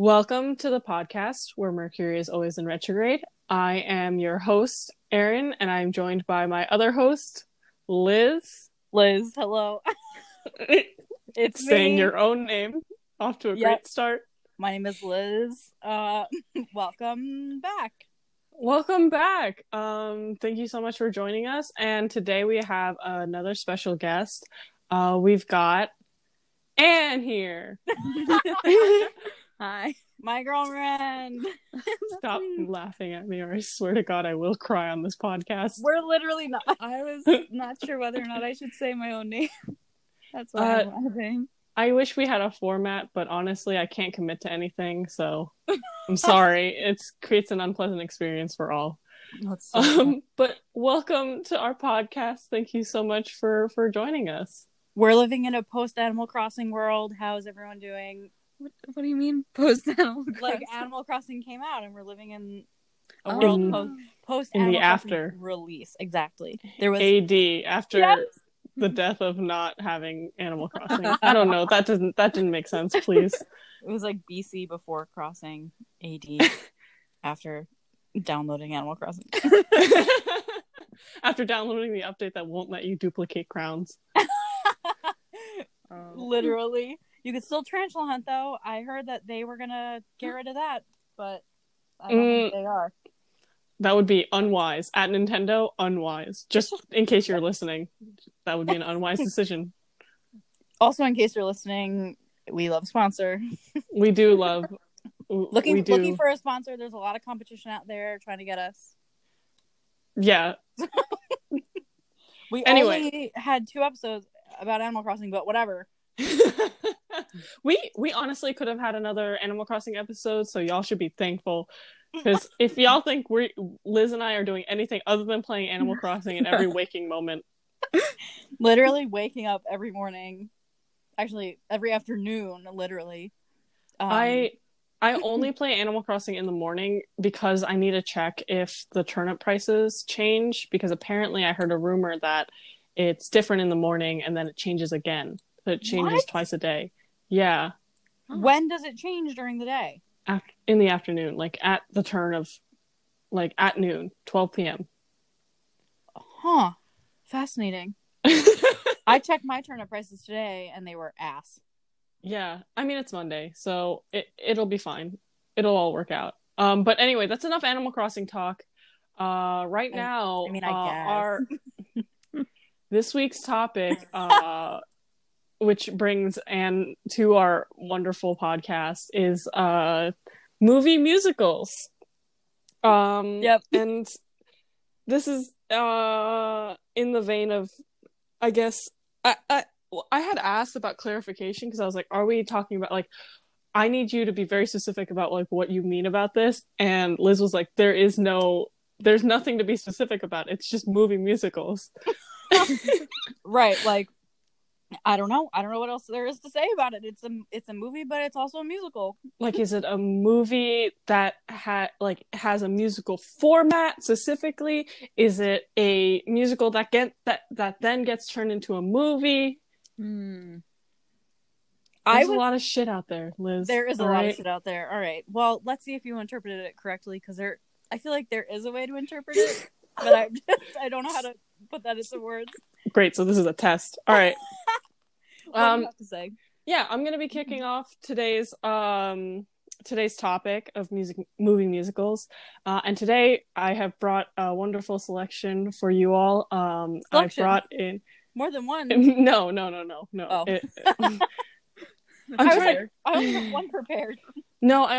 Welcome to the podcast where Mercury is always in retrograde. I am your host, Erin, and I'm joined by my other host, Liz. Liz, hello. It's saying me. Your own name. Off to a great start. My name is Liz. Welcome back. Welcome back. Thank you so much for joining us. And today we have another special guest. We've got Anne here. Hi, my girlfriend. Stop laughing at me, or I swear to God, I will cry on this podcast. We're literally not. I was not sure whether or not I should say my own name. That's why I'm laughing. I wish we had a format, but honestly, I can't commit to anything, so I'm sorry. It creates an unpleasant experience for all. That's so funny. But welcome to our podcast. Thank you so much for joining us. We're living in a post-Animal Crossing world. How's everyone doing? What do you mean post-Animal Crossing? Like, Animal Crossing came out, and we're living in a world post-Animal Crossing release. Exactly. There was AD, after... Yes! The death of not having Animal Crossing. I don't know. That didn't make sense, please. It was like BC before Crossing, AD after downloading Animal Crossing. After downloading the update that won't let you duplicate crowns. Literally. You could still tarantula hunt, though. I heard that they were going to get rid of that, but I don't think they are. That would be unwise. At Nintendo, unwise. Just in case you're listening, that would be an unwise decision. Also, in case you're listening, we love sponsor. We do love. Looking for a sponsor. There's a lot of competition out there trying to get us. Yeah. Anyway, only had 2 episodes about Animal Crossing, but whatever. We honestly could have had another Animal Crossing episode, so y'all should be thankful. Because if y'all think Liz and I are doing anything other than playing Animal Crossing in every waking moment. Literally waking up every morning. Actually, every afternoon, literally. I only play Animal Crossing in the morning because I need to check if the turnip prices change. Because apparently I heard a rumor that it's different in the morning and then it changes again. So it changes twice a day. Yeah. When does it change during the day? In the afternoon, at noon, 12 p.m. Huh. Fascinating. I checked my turnip prices today, and they were ass. Yeah. I mean, it's Monday, so it'll be fine. It'll all work out. But anyway, that's enough Animal Crossing talk. Right now, I guess. This week's topic, which brings Anne to our wonderful podcast, is movie musicals. Yep. And this is in the vein of, I guess, I had asked about clarification because I was like, are we talking about, like, I need you to be very specific about, like, what you mean about this. And Liz was like, there's nothing to be specific about. It's just movie musicals. Right, like, I don't know what else there is to say about it. It's a movie, but it's also a musical. Like, is it a movie that has a musical format specifically? Is it a musical that then gets turned into a movie? There's a lot of shit out there, Liz. There is a lot of shit out there. All right. Well, let's see if you interpreted it correctly, because I feel like there is a way to interpret it, but I don't know how to put that into words. Great, so this is a test. All right. To say? Yeah, I'm gonna be kicking off today's topic of movie musicals, and today I have brought a wonderful selection for you all. I brought in more than one. No. Oh. I only have one prepared. No, I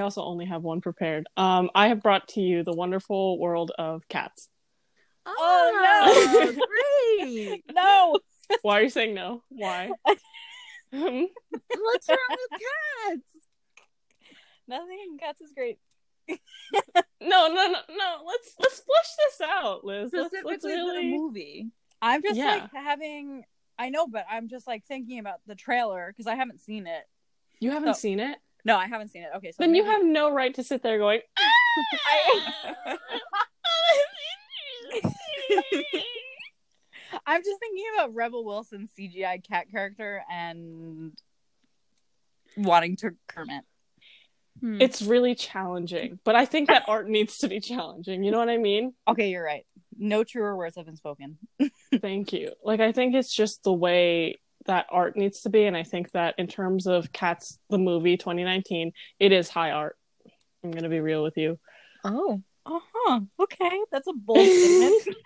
also only have one prepared. I have brought to you the wonderful world of Cats. Oh no! Great! No! Why are you saying no? Why? What's wrong with Cats? Nothing in Cats is great. No. Let's flush this out, Liz. Specifically the movie. I'm just I'm just thinking about the trailer because I haven't seen it. You haven't seen it? No, I haven't seen it. Okay, so then you have no right to sit there going. I'm just thinking about Rebel Wilson's CGI cat character and wanting to Kermit. It's really challenging, but I think that art needs to be challenging. You know what I mean? Okay, you're right. No truer words have been spoken. Thank you. Like, I think it's just the way that art needs to be. And I think that in terms of Cats, the movie 2019, it is high art. I'm going to be real with you. Oh, uh-huh. Okay. That's a bold statement.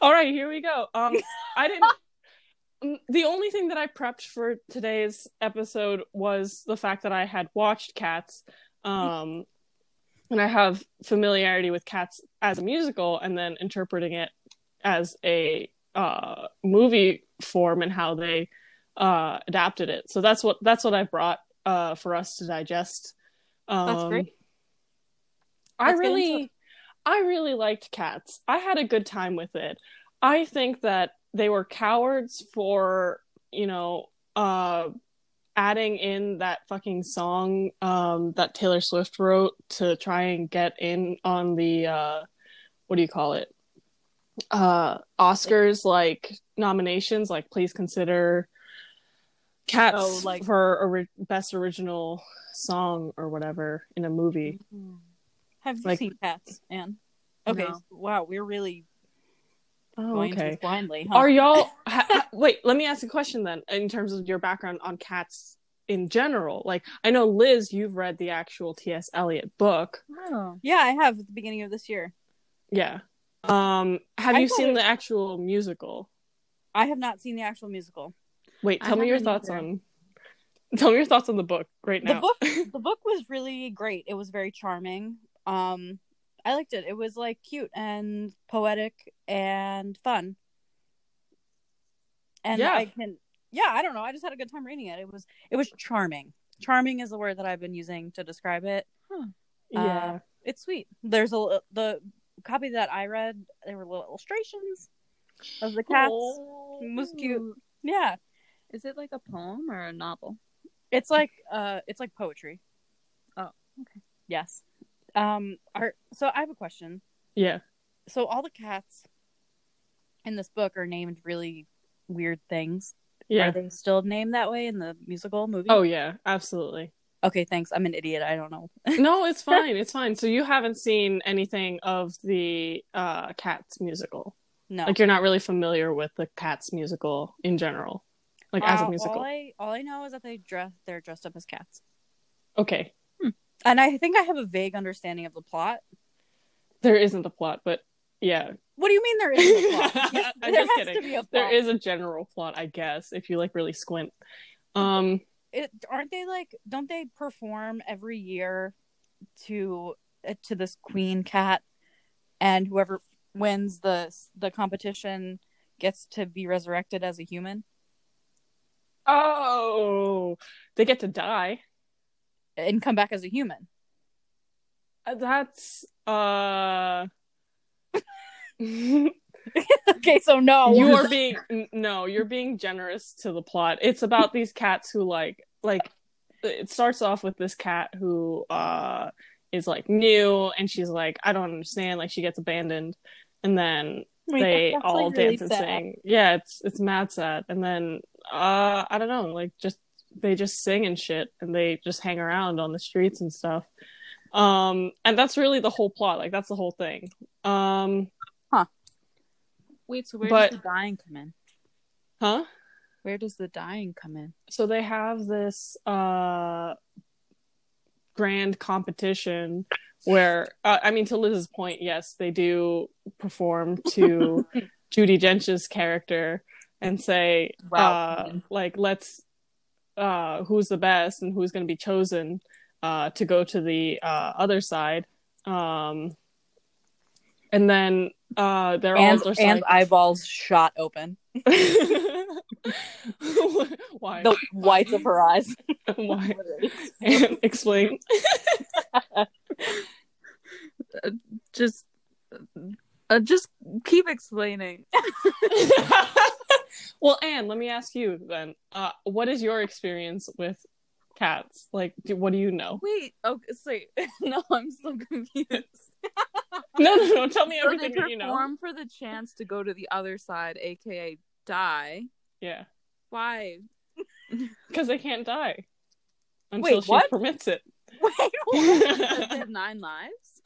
All right, here we go. I didn't. The only thing that I prepped for today's episode was the fact that I had watched Cats, and I have familiarity with Cats as a musical, and then interpreting it as a movie form and how they adapted it. So that's what I brought for us to digest. That's great. I really liked Cats. I had a good time with it. I think that they were cowards for, you know, adding in that fucking song that Taylor Swift wrote to try and get in on the Oscars nominations, like please consider Cats for best original song or whatever in a movie. Have you seen Cats, Anne? Okay, no. Wow, we're really okay. Blindly, huh? Are y'all wait, let me ask a question then, in terms of your background on Cats in general. Like, I know, Liz, you've read the actual T.S. Eliot book. Oh. Yeah, I have, at the beginning of this year. Yeah. Have you seen the actual musical? I have not seen the actual musical. Wait, tell me your thoughts on the book right now. The book was really great. It was very charming. I liked it. It was cute and poetic and fun. And yeah. I don't know. I just had a good time reading it. It was charming. Charming is the word that I've been using to describe it. Huh. Yeah. It's sweet. There's the copy that I read, there were little illustrations of the cats. Oh. It was cute. Yeah. Is it like a poem or a novel? It's like poetry. Oh, okay. Yes. So I have a question. Yeah. So all the cats in this book are named really weird things. Yeah. Are they still named that way in the musical movie? Oh yeah, absolutely. Okay, thanks. I'm an idiot. I don't know. No, it's fine. It's fine. So you haven't seen anything of the Cats musical? No. Like, you're not really familiar with the Cats musical in general, as a musical. All I know is that they're dressed up as cats. Okay. And I think I have a vague understanding of the plot. There isn't a plot, but yeah. What do you mean there isn't a plot? Yes, I'm there just has kidding. To be a plot. There is a general plot, I guess, if you really squint. Aren't they don't they perform every year to this queen cat, and whoever wins the competition gets to be resurrected as a human? Oh, they get to die and come back as a human. That's okay, so no. You're being generous to the plot. It's about these cats who it starts off with this cat who is new, and she's I don't understand, she gets abandoned, and then they all dance and sing. Yeah, it's mad sad. And then I don't know, they just sing and shit, and they just hang around on the streets and stuff. And that's really the whole plot. That's the whole thing. Wait, so does the dying come in? Huh? Where does the dying come in? So they have this grand competition where, to Liz's point, yes, they do perform to Judi Dench's character and say, wow. Let's who's the best and who's going to be chosen to go to the other side, and then they're all eyeballs shot open. Why? The whites of her eyes. Why? And explain. Just keep explaining. Well, Anne, let me ask you then. What is your experience with cats? What do you know? Wait, okay, no, I'm still confused. No, tell me everything that you know. They perform for the chance to go to the other side, aka die. Yeah. Why? Because they can't die. until she permits it. Wait, what? Does it 9 lives?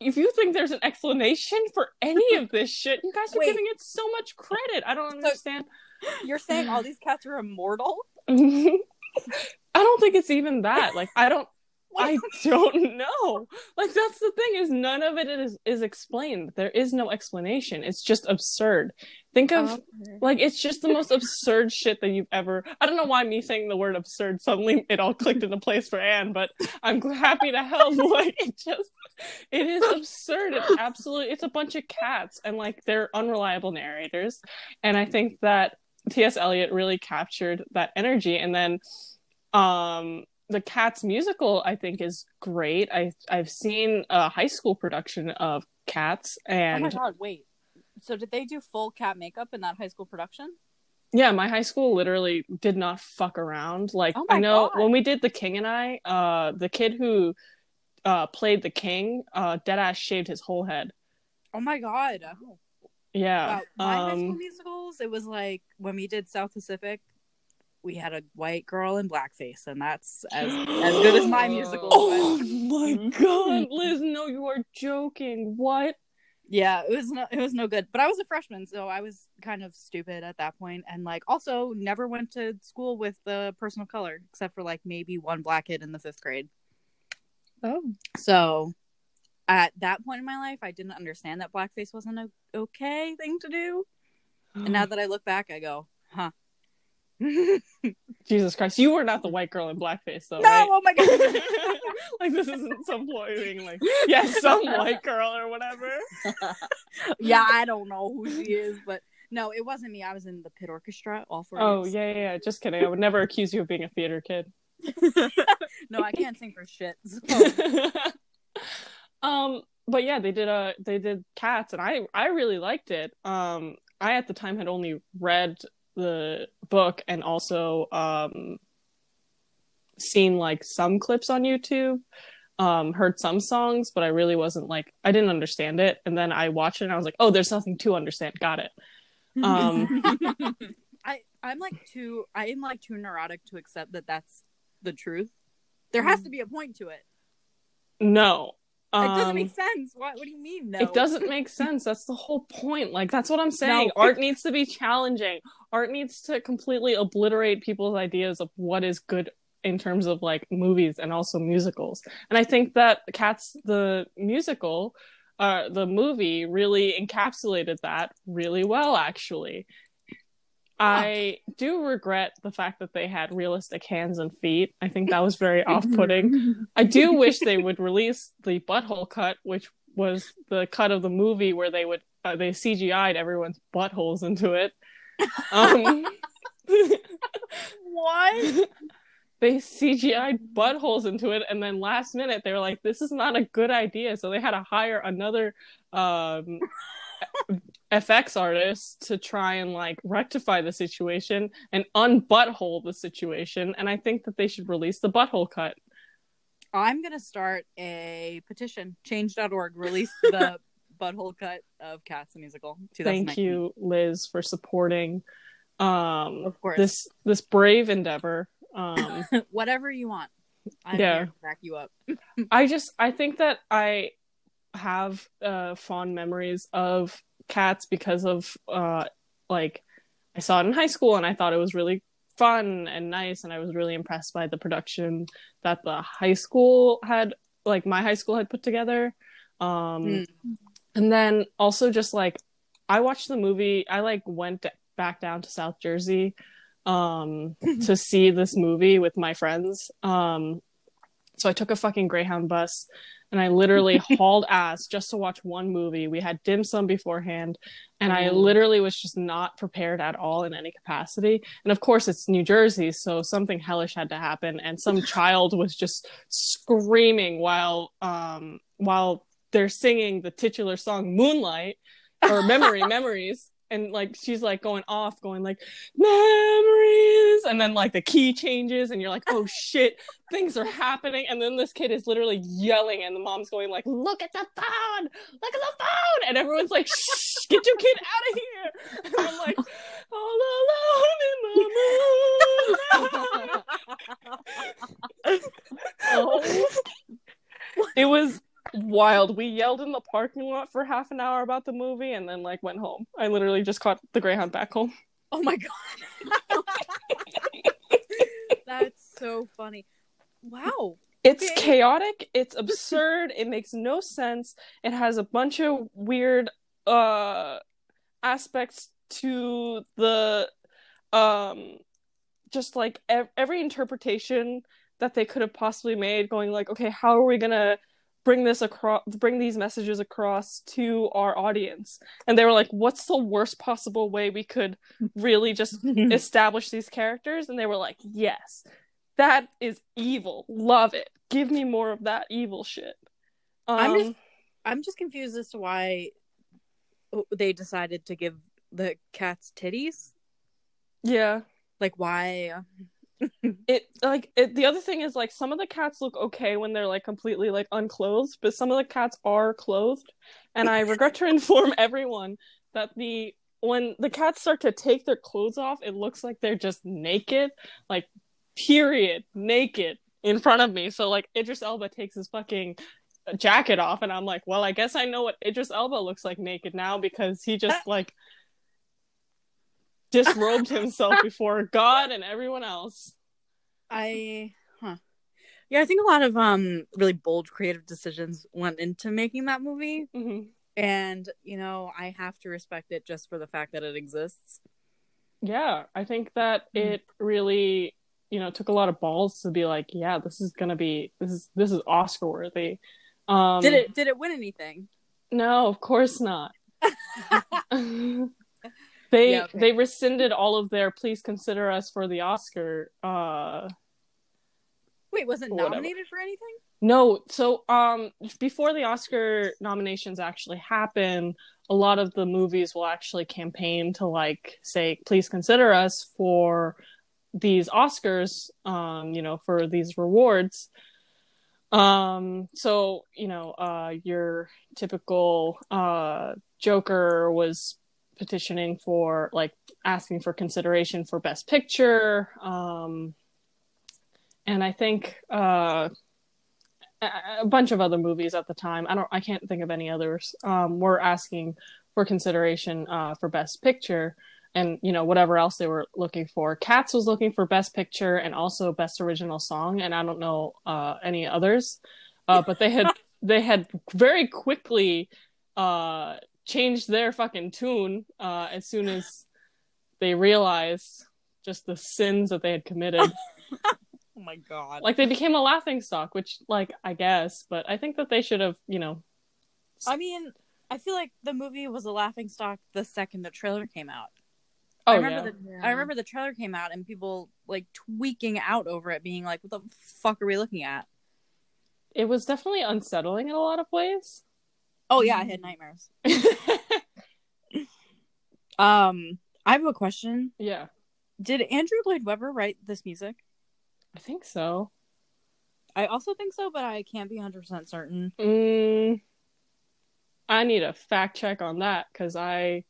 If you think there's an explanation for any of this shit, you guys are giving it so much credit. I don't understand. You're saying all these cats are immortal? I don't think it's even that. Like, I don't know. Like, that's the thing, is none of it is explained. There is no explanation. It's just absurd. Think of, it's just the most absurd shit that you've ever... I don't know why me saying the word absurd, suddenly it all clicked into place for Anne, but I'm happy to help. Like, it is absurd. It's absolutely... It's a bunch of cats, and, they're unreliable narrators. And I think that T.S. Eliot really captured that energy. And then, the Cats musical, I think, is great. I've seen a high school production of Cats, and... Oh my god, wait. So did they do full cat makeup in that high school production? Yeah, my high school literally did not fuck around. When we did The King and I, the kid who played the king, deadass shaved his whole head. Oh my god. Yeah. Wow. My high school musicals, it was when we did South Pacific, we had a white girl in blackface, and that's as good as my musical. Oh my god, Liz, no, you are joking. What? Yeah, it was no good. But I was a freshman, so I was kind of stupid at that point, and also never went to school with the person of color, except for maybe one black kid in the 5th grade. Oh. So at that point in my life, I didn't understand that blackface wasn't an okay thing to do. And now that I look back, I go, huh. Jesus Christ, you were not the white girl in blackface, though. No, right? Oh my god. This isn't some boy being some white girl or whatever. Yeah, I don't know who she is, but no, it wasn't me. I was in the pit orchestra. All 4 years. Oh yeah. Just kidding. I would never accuse you of being a theater kid. No, I can't sing for shit. So. But yeah, they did Cats, and I really liked it. I at the time had only read the book and also seen some clips on YouTube, heard some songs, but I really wasn't I didn't understand it. And then I watched it and I was like, oh, there's nothing to understand, got it. I'm too neurotic to accept that that's the truth. There has to be a point to it. No, it doesn't make sense. What do you mean? No, it doesn't make sense. That's the whole point. That's what I'm saying. No. Art needs to be challenging. Art needs to completely obliterate people's ideas of what is good in terms of movies and also musicals. And I think that Cats, the musical, the movie, really encapsulated that really well. Actually, I do regret the fact that they had realistic hands and feet. I think that was very off-putting. I do wish they would release the butthole cut, which was the cut of the movie where they would they CGI'd everyone's buttholes into it. What? They CGI'd buttholes into it, and then last minute they were like, "This is not a good idea," so they had to hire another. FX artists to try and rectify the situation and unbutthole the situation, and I think that they should release the butthole cut. I'm gonna start a petition, change.org, release the butthole cut of Cats the musical. Thank you, Liz, for supporting of course this brave endeavor. Whatever you want, I'm here to back you up. I think that I have fond memories of Cats because of I saw it in high school and I thought it was really fun and nice, and I was really impressed by the production that the high school had my high school had put together. And then also just I watched the movie. I went back down to South Jersey to see this movie with my friends, so I took a fucking Greyhound bus. And I literally hauled ass just to watch one movie. We had dim sum beforehand. And I literally was just not prepared at all in any capacity. And of course, it's New Jersey, so something hellish had to happen. And some child was just screaming while they're singing the titular song, Moonlight, or Memories. And she's going off, going memories, and then the key changes, and you're like, oh shit, things are happening. And then this kid is literally yelling, and the mom's going look at the phone, and everyone's shh, get your kid out of here. And I'm all alone in the moonlight. wild. We yelled in the parking lot for half an hour about the movie and then like went home. I literally just caught the Greyhound back home. Oh my god. That's so funny. Wow. It's chaotic. It's absurd. It makes no sense. It has a bunch of weird aspects to the just like every interpretation that they could have possibly made, going like, okay, how are we gonna bring these messages across to our audience? And they were like, what's the worst possible way we could really just establish these characters? And they were like, yes, that is evil, love it, give me more of that evil shit. I'm just confused as to why they decided to give the cats titties. Yeah, like why? The other thing is, like, some of the cats look okay when they're like completely like unclothed, but some of the cats are clothed, and I regret to inform everyone that when the cats start to take their clothes off, it looks like they're just naked, like period naked in front of me. So like Idris Elba takes his fucking jacket off and I'm like, well, I guess I know what Idris Elba looks like naked now, because he just like disrobed himself before God and everyone else. Yeah, I think a lot of really bold creative decisions went into making that movie. Mm-hmm. And, you know, I have to respect it just for the fact that it exists. Yeah, I think that it really, you know, took a lot of balls to be like, yeah, this is Oscar worthy. Did it win anything? No, of course not. They rescinded all of their "Please consider us for the Oscar." Wait, was it nominated for anything? No. So, before the Oscar nominations actually happen, a lot of the movies will actually campaign to like say, "Please consider us for these Oscars," you know, for these rewards. So you know, your typical Joker was petitioning for like asking for consideration for Best Picture, and I think a bunch of other movies at the time, I can't think of any others, were asking for consideration for Best Picture, and you know, whatever else they were looking for. Cats was looking for Best Picture and also Best Original Song, and I don't know any others, but they had very quickly changed their fucking tune as soon as they realized just the sins that they had committed. Oh my god. Like, they became a laughingstock, which, like, I guess, but I think that they should have, you know... I mean, I feel like the movie was a laughingstock the second the trailer came out. Oh, I remember the trailer came out and people, like, tweaking out over it, being like, what the fuck are we looking at? It was definitely unsettling in a lot of ways. Oh yeah, I had nightmares. I have a question. Yeah. Did Andrew Lloyd Webber write this music? I think so. I also think so, but I can't be 100% certain. I need a fact check on that, because I'm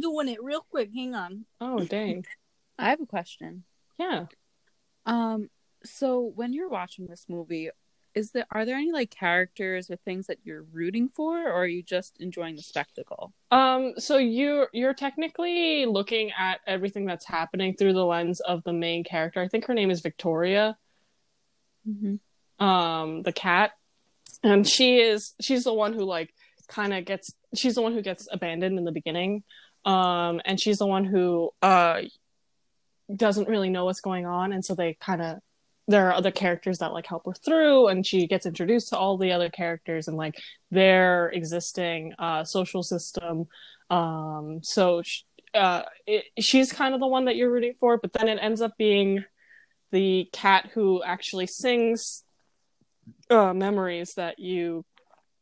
doing it real quick. Hang on. Oh dang. I have a question. Yeah. So when you're watching this movie, are there any like characters or things that you're rooting for, or are you just enjoying the spectacle? So you're technically looking at everything that's happening through the lens of the main character. I think her name is Victoria, the cat, and she's the one who like kind of gets. She's the one who gets abandoned in the beginning, and she's the one who doesn't really know what's going on, and so they kind of. There are other characters that like help her through, and she gets introduced to all the other characters and like their existing social system. She's kind of the one that you're rooting for, but then it ends up being the cat who actually sings memories that you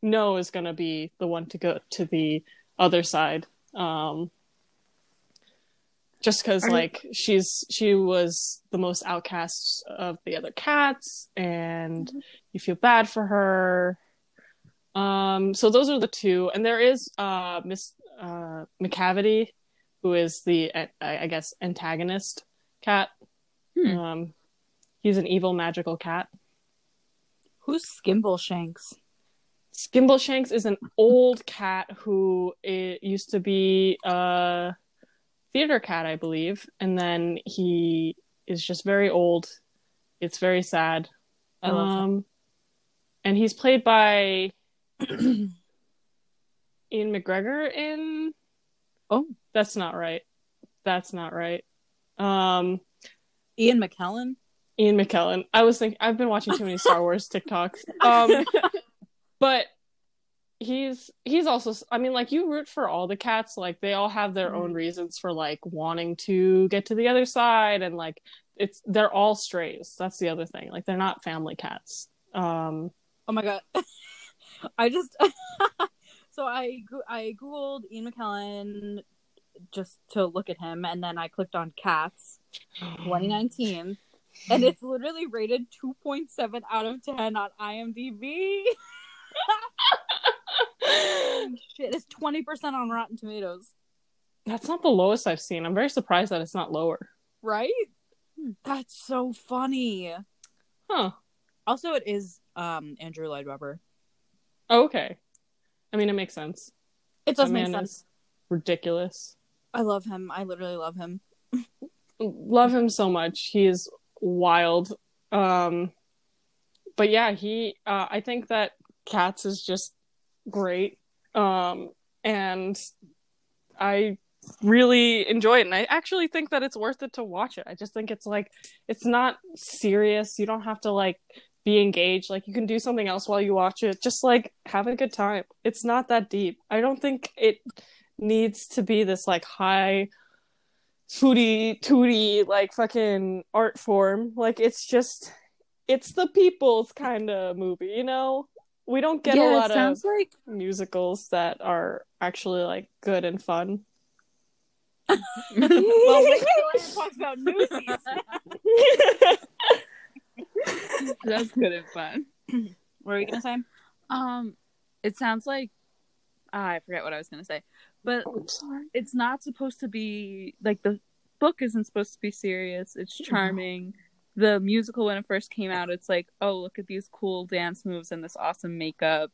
know is going to be the one to go to the other side. Just because, like, she was the most outcast of the other cats, and you feel bad for her. So those are the two, and there is Miss McCavity, who is the I guess antagonist cat. He's an evil magical cat. Who's Skimbleshanks? Skimbleshanks is an old cat who used to be a theater cat, I believe. And then he is just very old. It's very sad. I love him. And he's played by Ian McGregor in... Oh, that's not right. That's not right. Ian McKellen? Ian McKellen. I was thinking... I've been watching too many Star Wars TikToks. But he's also, I mean, like, you root for all the cats. Like, they all have their own reasons for, like, wanting to get to the other side, and, like, they're all strays. That's the other thing. Like, they're not family cats. Oh my god. I just so I googled Ian McKellen just to look at him, and then I clicked on cats 2019, and it's literally rated 2.7 out of 10 on IMDb. Shit, it's 20% on Rotten Tomatoes. That's not the lowest I've seen. I'm very surprised that it's not lower. Right? That's so funny. Huh. Also, it is Andrew Lloyd Webber. Oh, okay. I mean, it makes sense. It does make sense. Ridiculous. I love him. I literally love him. Love him so much. He is wild. But yeah, I think that cats is just great, and I really enjoy it, and I actually think that it's worth it to watch it. I just think it's like, it's not serious. You don't have to, like, be engaged. Like, you can do something else while you watch it. Just, like, have a good time. It's not that deep. I don't think it needs to be this, like, high hooty tooty, like, fucking art form. Like, it's just, it's the people's kind of movie, you know? We don't get a lot of musicals that are actually, like, good and fun. Well, we talk about newsies. That's good and fun. What are we gonna say? It sounds like I forget what I was gonna say, but it's not supposed to be, like, the book isn't supposed to be serious. It's charming. The musical, when it first came out, it's like, oh, look at these cool dance moves and this awesome makeup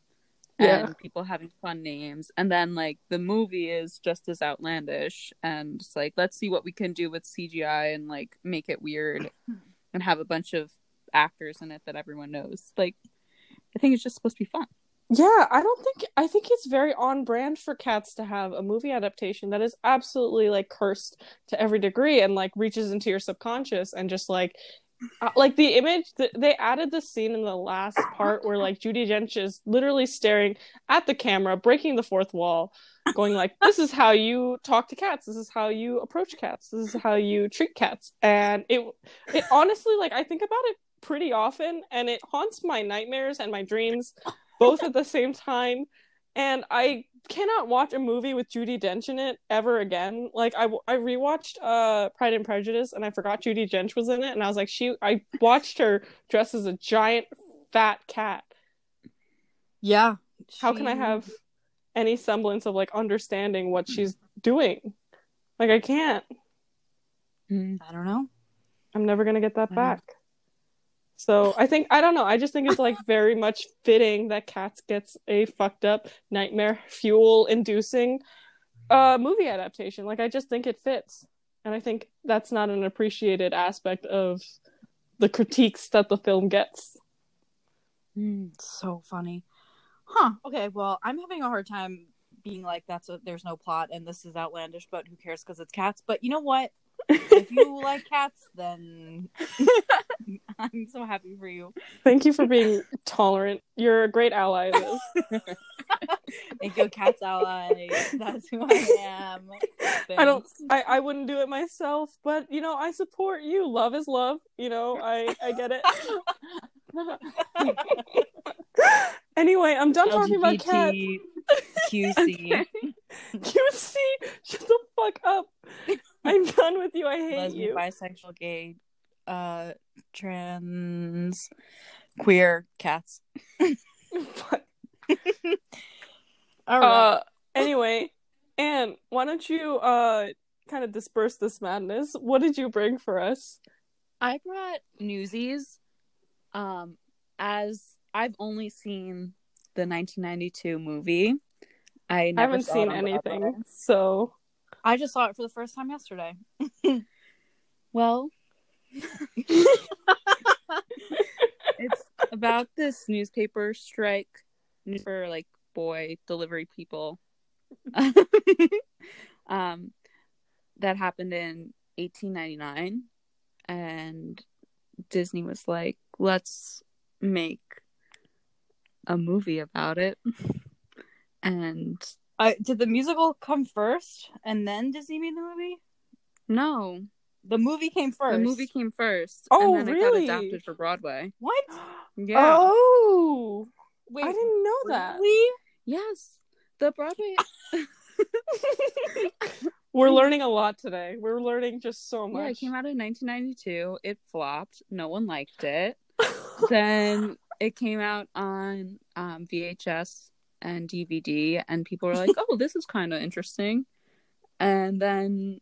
and people having fun names. And then, like, the movie is just as outlandish and it's like, let's see what we can do with CGI and, like, make it weird and have a bunch of actors in it that everyone knows. Like, I think it's just supposed to be fun. Yeah, I think it's very on brand for cats to have a movie adaptation that is absolutely, like, cursed to every degree and, like, reaches into your subconscious and just, like, like, the image they added the scene in the last part where, like, Judi Dench is literally staring at the camera, breaking the fourth wall, going like, this is how you talk to cats, this is how you approach cats, this is how you treat cats. And it honestly, like, I think about it pretty often, and it haunts my nightmares and my dreams both at the same time. And I cannot watch a movie with Judi Dench in it ever again. Like, I rewatched Pride and Prejudice, and I forgot Judi Dench was in it, and I was like, I watched her dressed as a giant fat cat. Yeah. How can I have any semblance of, like, understanding what she's doing? Like, I can't. I don't know. I'm never gonna get that back. So I don't know. I just think it's, like, very much fitting that Cats gets a fucked up, nightmare fuel inducing movie adaptation. Like, I just think it fits. And I think that's not an appreciated aspect of the critiques that the film gets. So funny. Huh. Okay. Well, I'm having a hard time being like, there's no plot and this is outlandish, but who cares because it's Cats. But you know what? If you like cats, then I'm so happy for you. Thank you for being tolerant. You're a great ally. Thank you, Cats ally. That's who I am. Thanks. I wouldn't do it myself, but, you know, I support you. Love is love. You know, I get it. Anyway, I'm done talking about cats. QC. QC, shut the fuck up. I'm done with you. I hate you. Bisexual, gay, trans, queer, cats. All right. Anyway, Anne, why don't you kind of disperse this madness? What did you bring for us? I brought Newsies. As I've only seen the 1992 movie. I haven't seen anything, so I just saw it for the first time yesterday. Well, it's about this newspaper strike for like boy delivery people that happened in 1899, and Disney was like, let's make a movie about it. And did the musical come first and then Disney made the movie? No, the movie came first. The movie came first. Oh, and then really? It got adapted for Broadway. What? Yeah. Oh, wait, I didn't know that. Really? Yes, the Broadway. We're learning a lot today. We're learning just so much. Yeah, it came out in 1992. It flopped. No one liked it. Then it came out on VHS and DVD, and people were like, "Oh, this is kind of interesting." And then,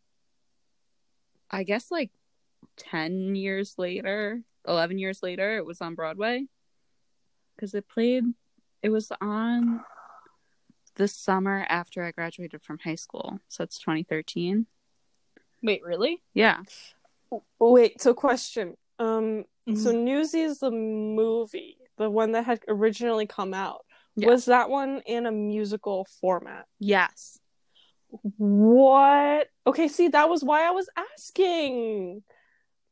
I guess, like 10 years later, 11 years later, it was on Broadway because it played. It was on the summer after I graduated from high school, so it's 2013. Wait, really? Yeah. Wait. So, question. So Newsies, the movie, the one that had originally come out, yes. Was that one in a musical format? Yes. What? Okay, see, that was why I was asking.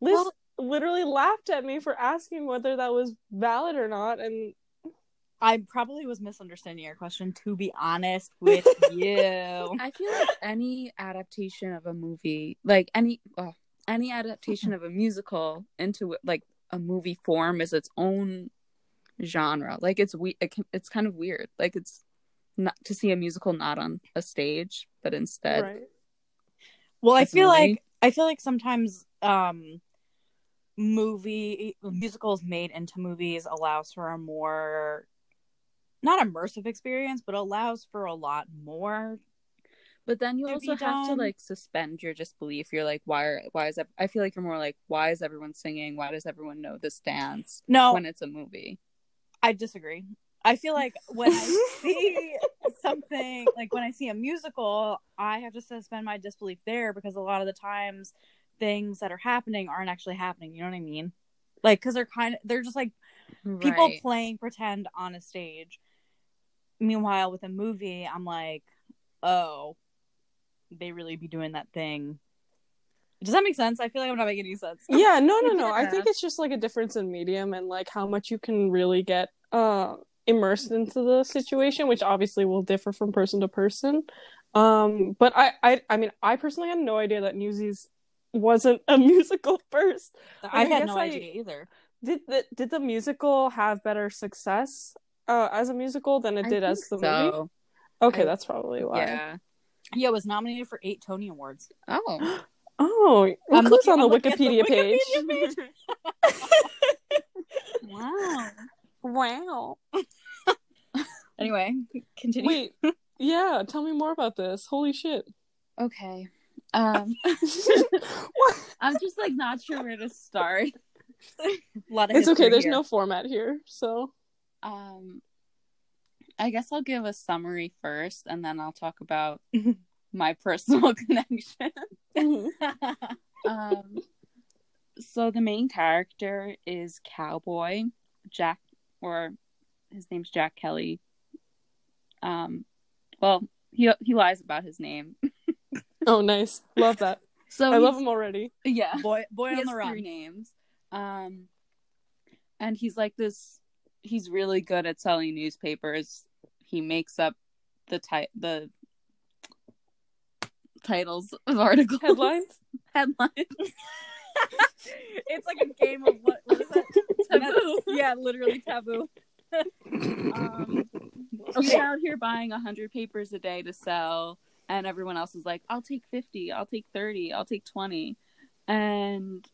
Liz literally laughed at me for asking whether that was valid or not, and I probably was misunderstanding your question, to be honest with you. I feel like any adaptation of a movie, like any adaptation of a musical into like a movie form is its own genre. Like it's kind of weird. Like it's not to see a musical not on a stage, but instead. Right. Well, I feel like sometimes musicals made into movies allows for a more not immersive experience, but allows for a lot more. But then you also have to like suspend your disbelief. You're like, why is that? I feel like you're more like, why is everyone singing? Why does everyone know this dance? No, when it's a movie, I disagree. I feel like when I see something, like when I see a musical, I have to suspend my disbelief there because a lot of the times things that are happening aren't actually happening. You know what I mean? Like, because they're just like people playing pretend on a stage. Meanwhile, with a movie, I'm like, oh. They really be doing that thing. Does that make sense? I feel like I'm not making any sense. Yeah, no. I think it's just like a difference in medium and like how much you can really get immersed into the situation, which obviously will differ from person to person. But I mean, I personally had no idea that Newsies wasn't a musical first. I had no idea either. Did the musical have better success as a musical than it did as the movie? Okay, that's probably why. Yeah. Yeah, it was nominated for 8 Tony Awards. Oh. Oh, look who's on the Wikipedia page. Wow. Anyway, continue. Wait, yeah, tell me more about this. Holy shit. Okay. I'm just, like, not sure where to start. It's okay, there's no format here, so. I guess I'll give a summary first, and then I'll talk about my personal connection. Mm-hmm. So the main character is Cowboy Jack, or his name's Jack Kelly. Well, he lies about his name. Oh, nice! Love that. So I love him already. Yeah, boy on the run. 3 names. And he's like this. He's really good at selling newspapers. He makes up the titles of articles. Headlines. It's like a game of what is that? Taboo. Yeah, literally taboo. He's out here buying 100 papers a day to sell, and everyone else is like, I'll take 50, I'll take 30, I'll take 20. And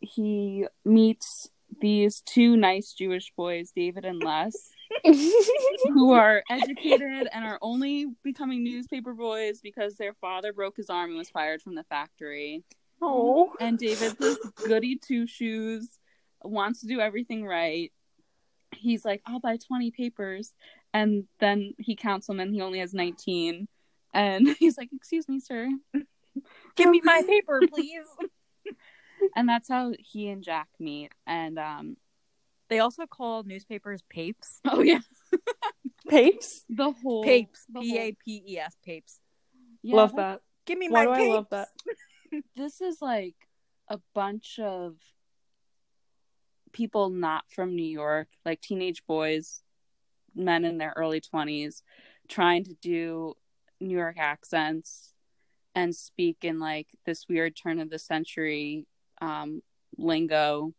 he meets these 2 nice Jewish boys, David and Les, who are educated and are only becoming newspaper boys because their father broke his arm and was fired from the factory. Oh. And David's this goody two-shoes, wants to do everything right. he's like, I'll buy 20 papers. And then he counts them and he only has 19. And he's like, excuse me, sir. Give me my paper, please. And that's how he and Jack meet. And they also call newspapers papes. Oh, yeah. Papes? The whole. Papes. P-A-P-E-S. Papes. Yeah, love that. Give me my papes. Why do I love that? This is like a bunch of people not from New York, like teenage boys, men in their early 20s, trying to do New York accents and speak in like this weird turn of the century lingo,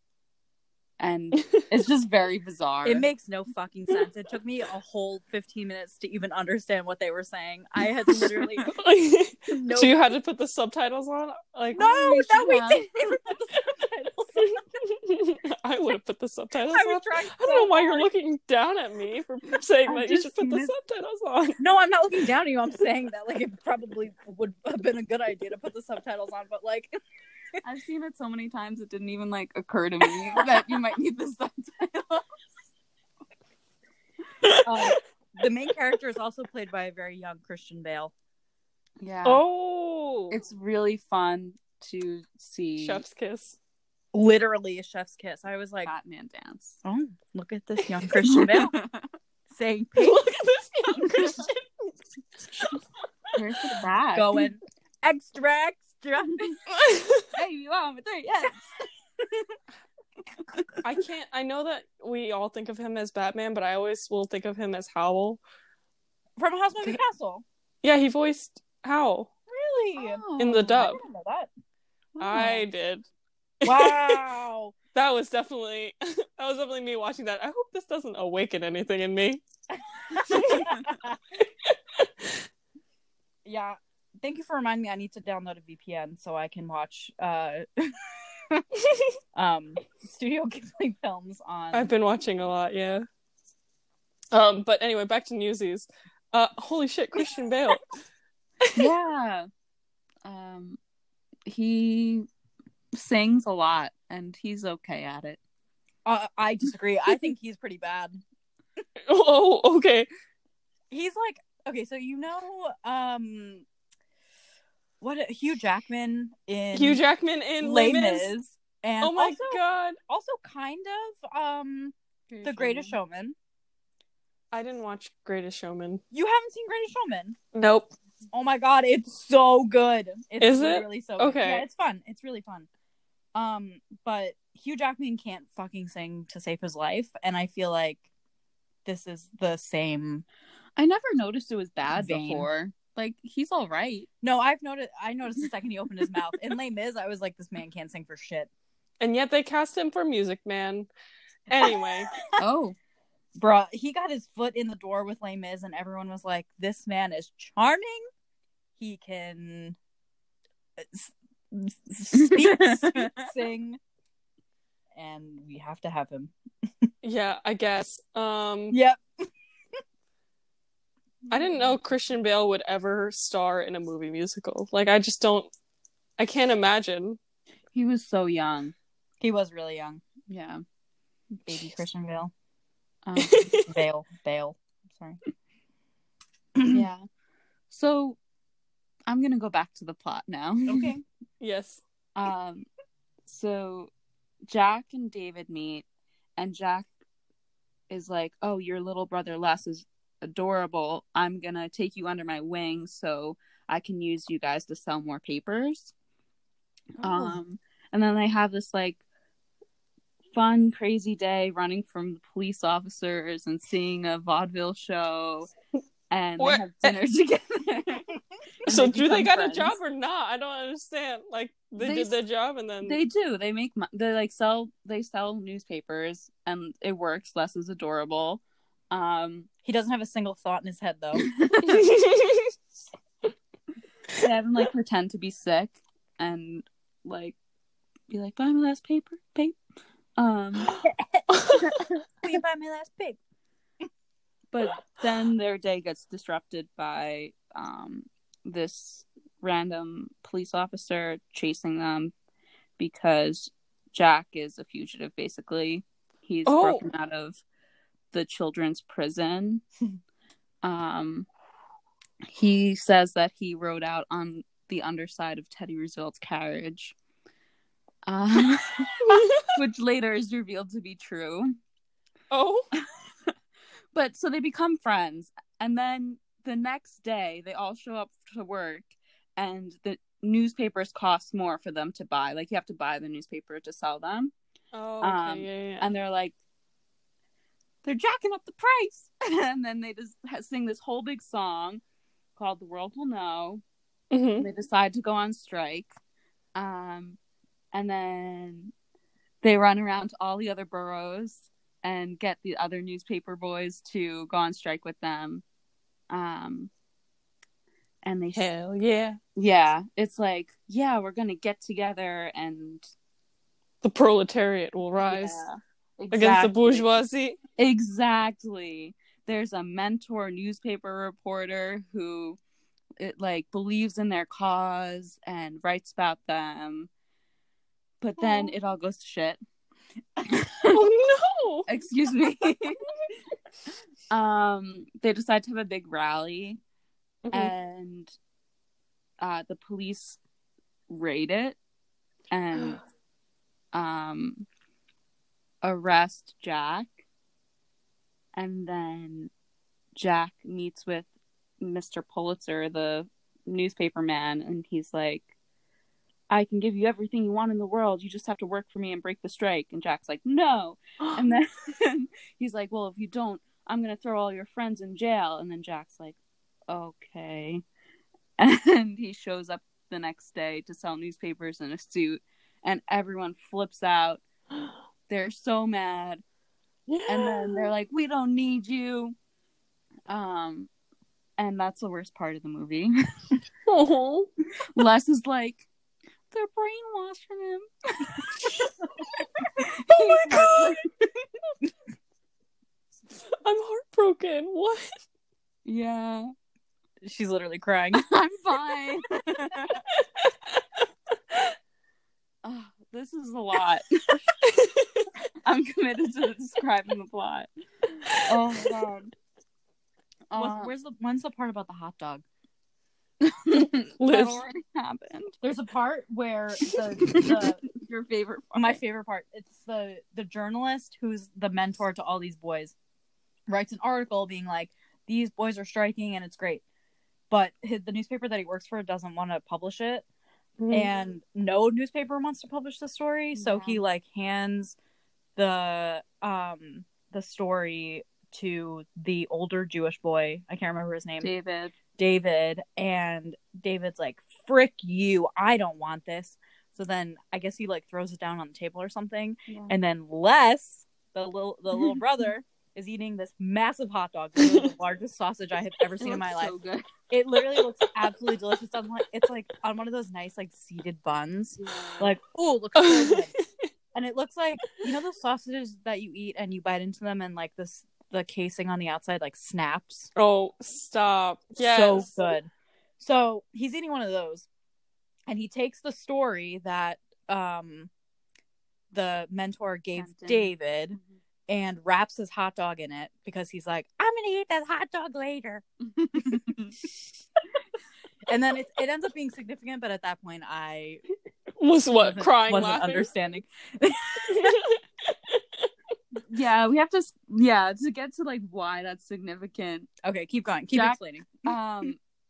and it's just very bizarre. It makes no fucking sense. It took me a whole 15 minutes to even understand what they were saying. I had literally no... So you had to put the subtitles on? Like, no, we didn't even put the subtitles on. I would have put the subtitles on. I don't know why you're looking down at me for saying that you should put the subtitles on. No, I'm not looking down at you. I'm saying that like it probably would have been a good idea to put the subtitles on, but like... I've seen it so many times it didn't even like occur to me that you might need the subtitles. The main character is also played by a very young Christian Bale. Yeah. Oh, it's really fun to see. Chef's kiss. Literally a chef's kiss. I was like, Batman dance. Oh, look at this young Christian Bale saying, "Look at this young Christian." Where's the back? Going extracts. Hey, you want me? Yes. I can't. I know that we all think of him as Batman, but I always will think of him as Howl from House Moving Castle. Yeah, he voiced Howl. Really? Oh, in the dub. I didn't know that. Wow. I did. Wow. That was definitely me watching that. I hope this doesn't awaken anything in me. Yeah. Thank you for reminding me. I need to download a VPN so I can watch Studio Ghibli films on... I've been watching a lot, yeah. But anyway, back to Newsies. Holy shit, Christian Bale. Yeah. He sings a lot, and he's okay at it. I disagree. I think he's pretty bad. Oh, okay. He's like... Okay, so you know... Hugh Jackman in Les Mis, and oh my god! Also, kind of The Greatest Showman. I didn't watch Greatest Showman. You haven't seen Greatest Showman? Nope. Oh my god, it's so good. Is it really so good? Okay, yeah, it's fun. It's really fun. But Hugh Jackman can't fucking sing to save his life, and I feel like this is the same. I never noticed it was bad before. Like, he's all right. No, I noticed the second he opened his mouth. In Les Mis, I was like, this man can't sing for shit. And yet they cast him for Music Man. Anyway. Oh. Bruh, he got his foot in the door with Les Mis, and everyone was like, this man is charming. He can speak, sing. And we have to have him. Yeah, I guess. Yep. I didn't know Christian Bale would ever star in a movie musical. Like, I just don't... I can't imagine. He was so young. He was really young. Yeah. Baby Christian Bale. Bale. I'm sorry. Yeah. So, I'm gonna go back to the plot now. Okay. Yes. So, Jack and David meet, and Jack is like, oh, your little brother Les is adorable. I'm gonna take you under my wing so I can use you guys to sell more papers. Oh. And then they have this like fun, crazy day running from the police officers and seeing a vaudeville show, and they have dinner together. So do they got friends. A job or not? I don't understand. Like they did their job, and then they do. They make they sell newspapers, and it works. Les is adorable. He doesn't have a single thought in his head, though. They have him, like, pretend to be sick and, like, be like, buy my last paper, pape. Will you buy my last pape? But then their day gets disrupted by this random police officer chasing them because Jack is a fugitive, basically. He's broken out of the children's prison. He says that he rode out on the underside of Teddy Roosevelt's carriage, which later is revealed to be true. Oh. But so they become friends. And then the next day, they all show up to work, and the newspapers cost more for them to buy. Like, you have to buy the newspaper to sell them. Oh, okay, yeah. And they're like, they're jacking up the price. And then they just sing this whole big song called The World Will Know. Mm-hmm. And they decide to go on strike. And then they run around to all the other boroughs and get the other newspaper boys to go on strike with them. And they hell yeah. Yeah. It's like, yeah, we're going to get together and the proletariat will rise against the bourgeoisie. Exactly. There's a mentor newspaper reporter who believes in their cause and writes about them. But then it all goes to shit. Oh no. Excuse me. They decide to have a big rally. Mm-hmm. And the police raid it and arrest Jack, and then Jack meets with Mr. Pulitzer, the newspaper man, and he's like, I can give you everything you want in the world. You just have to work for me and break the strike. And Jack's like, no. And then he's like, well, if you don't, I'm going to throw all your friends in jail. And then Jack's like, okay. And he shows up the next day to sell newspapers in a suit, and everyone flips out. They're so mad. Yeah. And then they're like, we don't need you. And that's the worst part of the movie. Oh. Les is like, they're brainwashing him. Oh my god! I'm heartbroken. What? Yeah. She's literally crying. I'm fine. Oh, this is a lot. I'm committed to describing the plot. Oh my god. When's the part about the hot dog? That already happened. There's a part where your favorite part. My favorite part. It's the journalist who's the mentor to all these boys writes an article being like, these boys are striking and it's great, but the newspaper that he works for doesn't want to publish it. Mm-hmm. And no newspaper wants to publish the story. Yeah. So he hands the story to the older Jewish boy. I can't remember his name. David. And David's like, frick you, I don't want this. So then I guess he throws it down on the table or something. Yeah. And then Les, the little brother, is eating this massive hot dog. This is the largest sausage I have ever seen in my life. So good. It literally looks absolutely delicious. It's on one of those nice seeded buns. Yeah. Oh, looks so good. And it looks like, you know those sausages that you eat and you bite into them and the casing on the outside snaps? Oh, stop. Yes. So good. So he's eating one of those, and he takes the story that the mentor gave Captain David. Mm-hmm. And wraps his hot dog in it because he's like, I'm gonna eat that hot dog later. And then it ends up being significant, but at that point I wasn't understanding. Yeah, we have to get to why that's significant. Okay, keep going. Jack, explaining.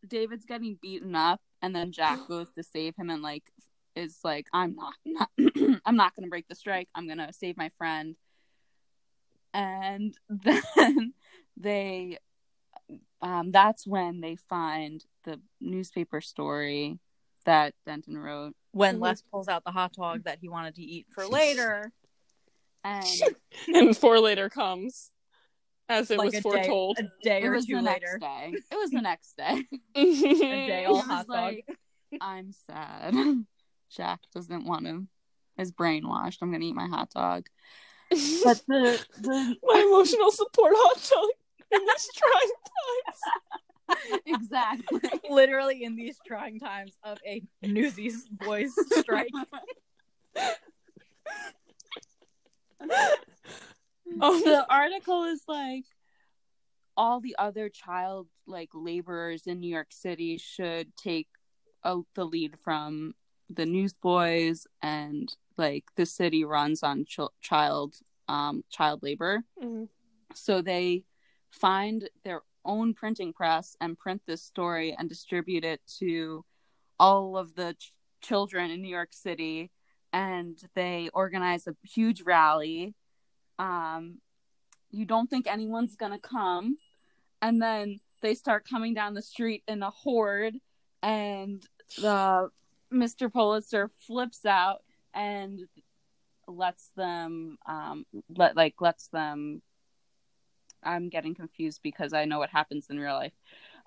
David's getting beaten up, and then Jack goes to save him and is like, I'm not I'm not gonna break the strike. I'm gonna save my friend. And then they that's when they find the newspaper story that Denton wrote. When Les pulls out the hot dog that he wanted to eat for later. And for later comes, as it was foretold. A day or two later. It was the next day. A day old hot dog. I'm sad. Jack doesn't want to. Is brainwashed. I'm going to eat my hot dog. But my emotional support hot dog in these trying times. Exactly. Literally in these trying times of a Newsies boys strike. The article is like, all the other child like laborers in New York City should take the lead from the newsboys, and like the city runs on child labor. Mm-hmm. So they find their own printing press and print this story and distribute it to all of the children in New York City, and they organize a huge rally. You don't think anyone's gonna come, and then they start coming down the street in a horde, and Mr. Pulitzer flips out and lets them I'm getting confused because I know what happens in real life.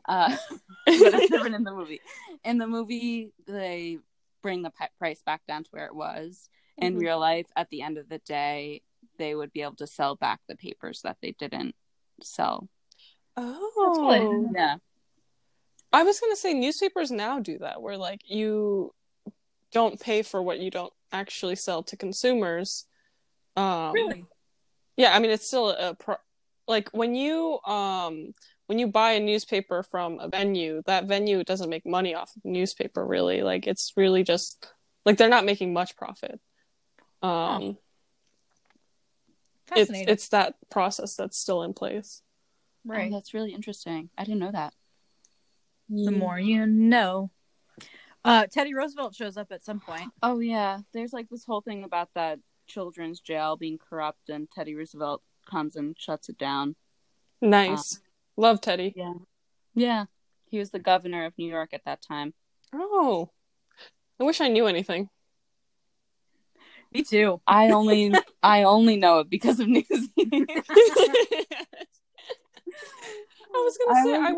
But it's different in the movie. In the movie, they bring the price back down to where it was. In real life, at the end of the day, they would be able to sell back the papers that they didn't sell. Oh. Yeah. I was going to say newspapers now do that, where like you don't pay for what you don't actually sell to consumers. Really? Yeah, I mean, it's still a... like when you buy a newspaper from a venue, that venue doesn't make money off of the newspaper, really. Like, it's really just like they're not making much profit. It's that process that's still in place. Right. Oh, that's really interesting. I didn't know that. The more you know. Teddy Roosevelt shows up at some point. Oh yeah, there's like this whole thing about that children's jail being corrupt, and Teddy Roosevelt comes and shuts it down. Nice. Love Teddy. Yeah. He was the governor of New York at that time. Oh. I wish I knew anything. Me too. I only know it because of Newsies. I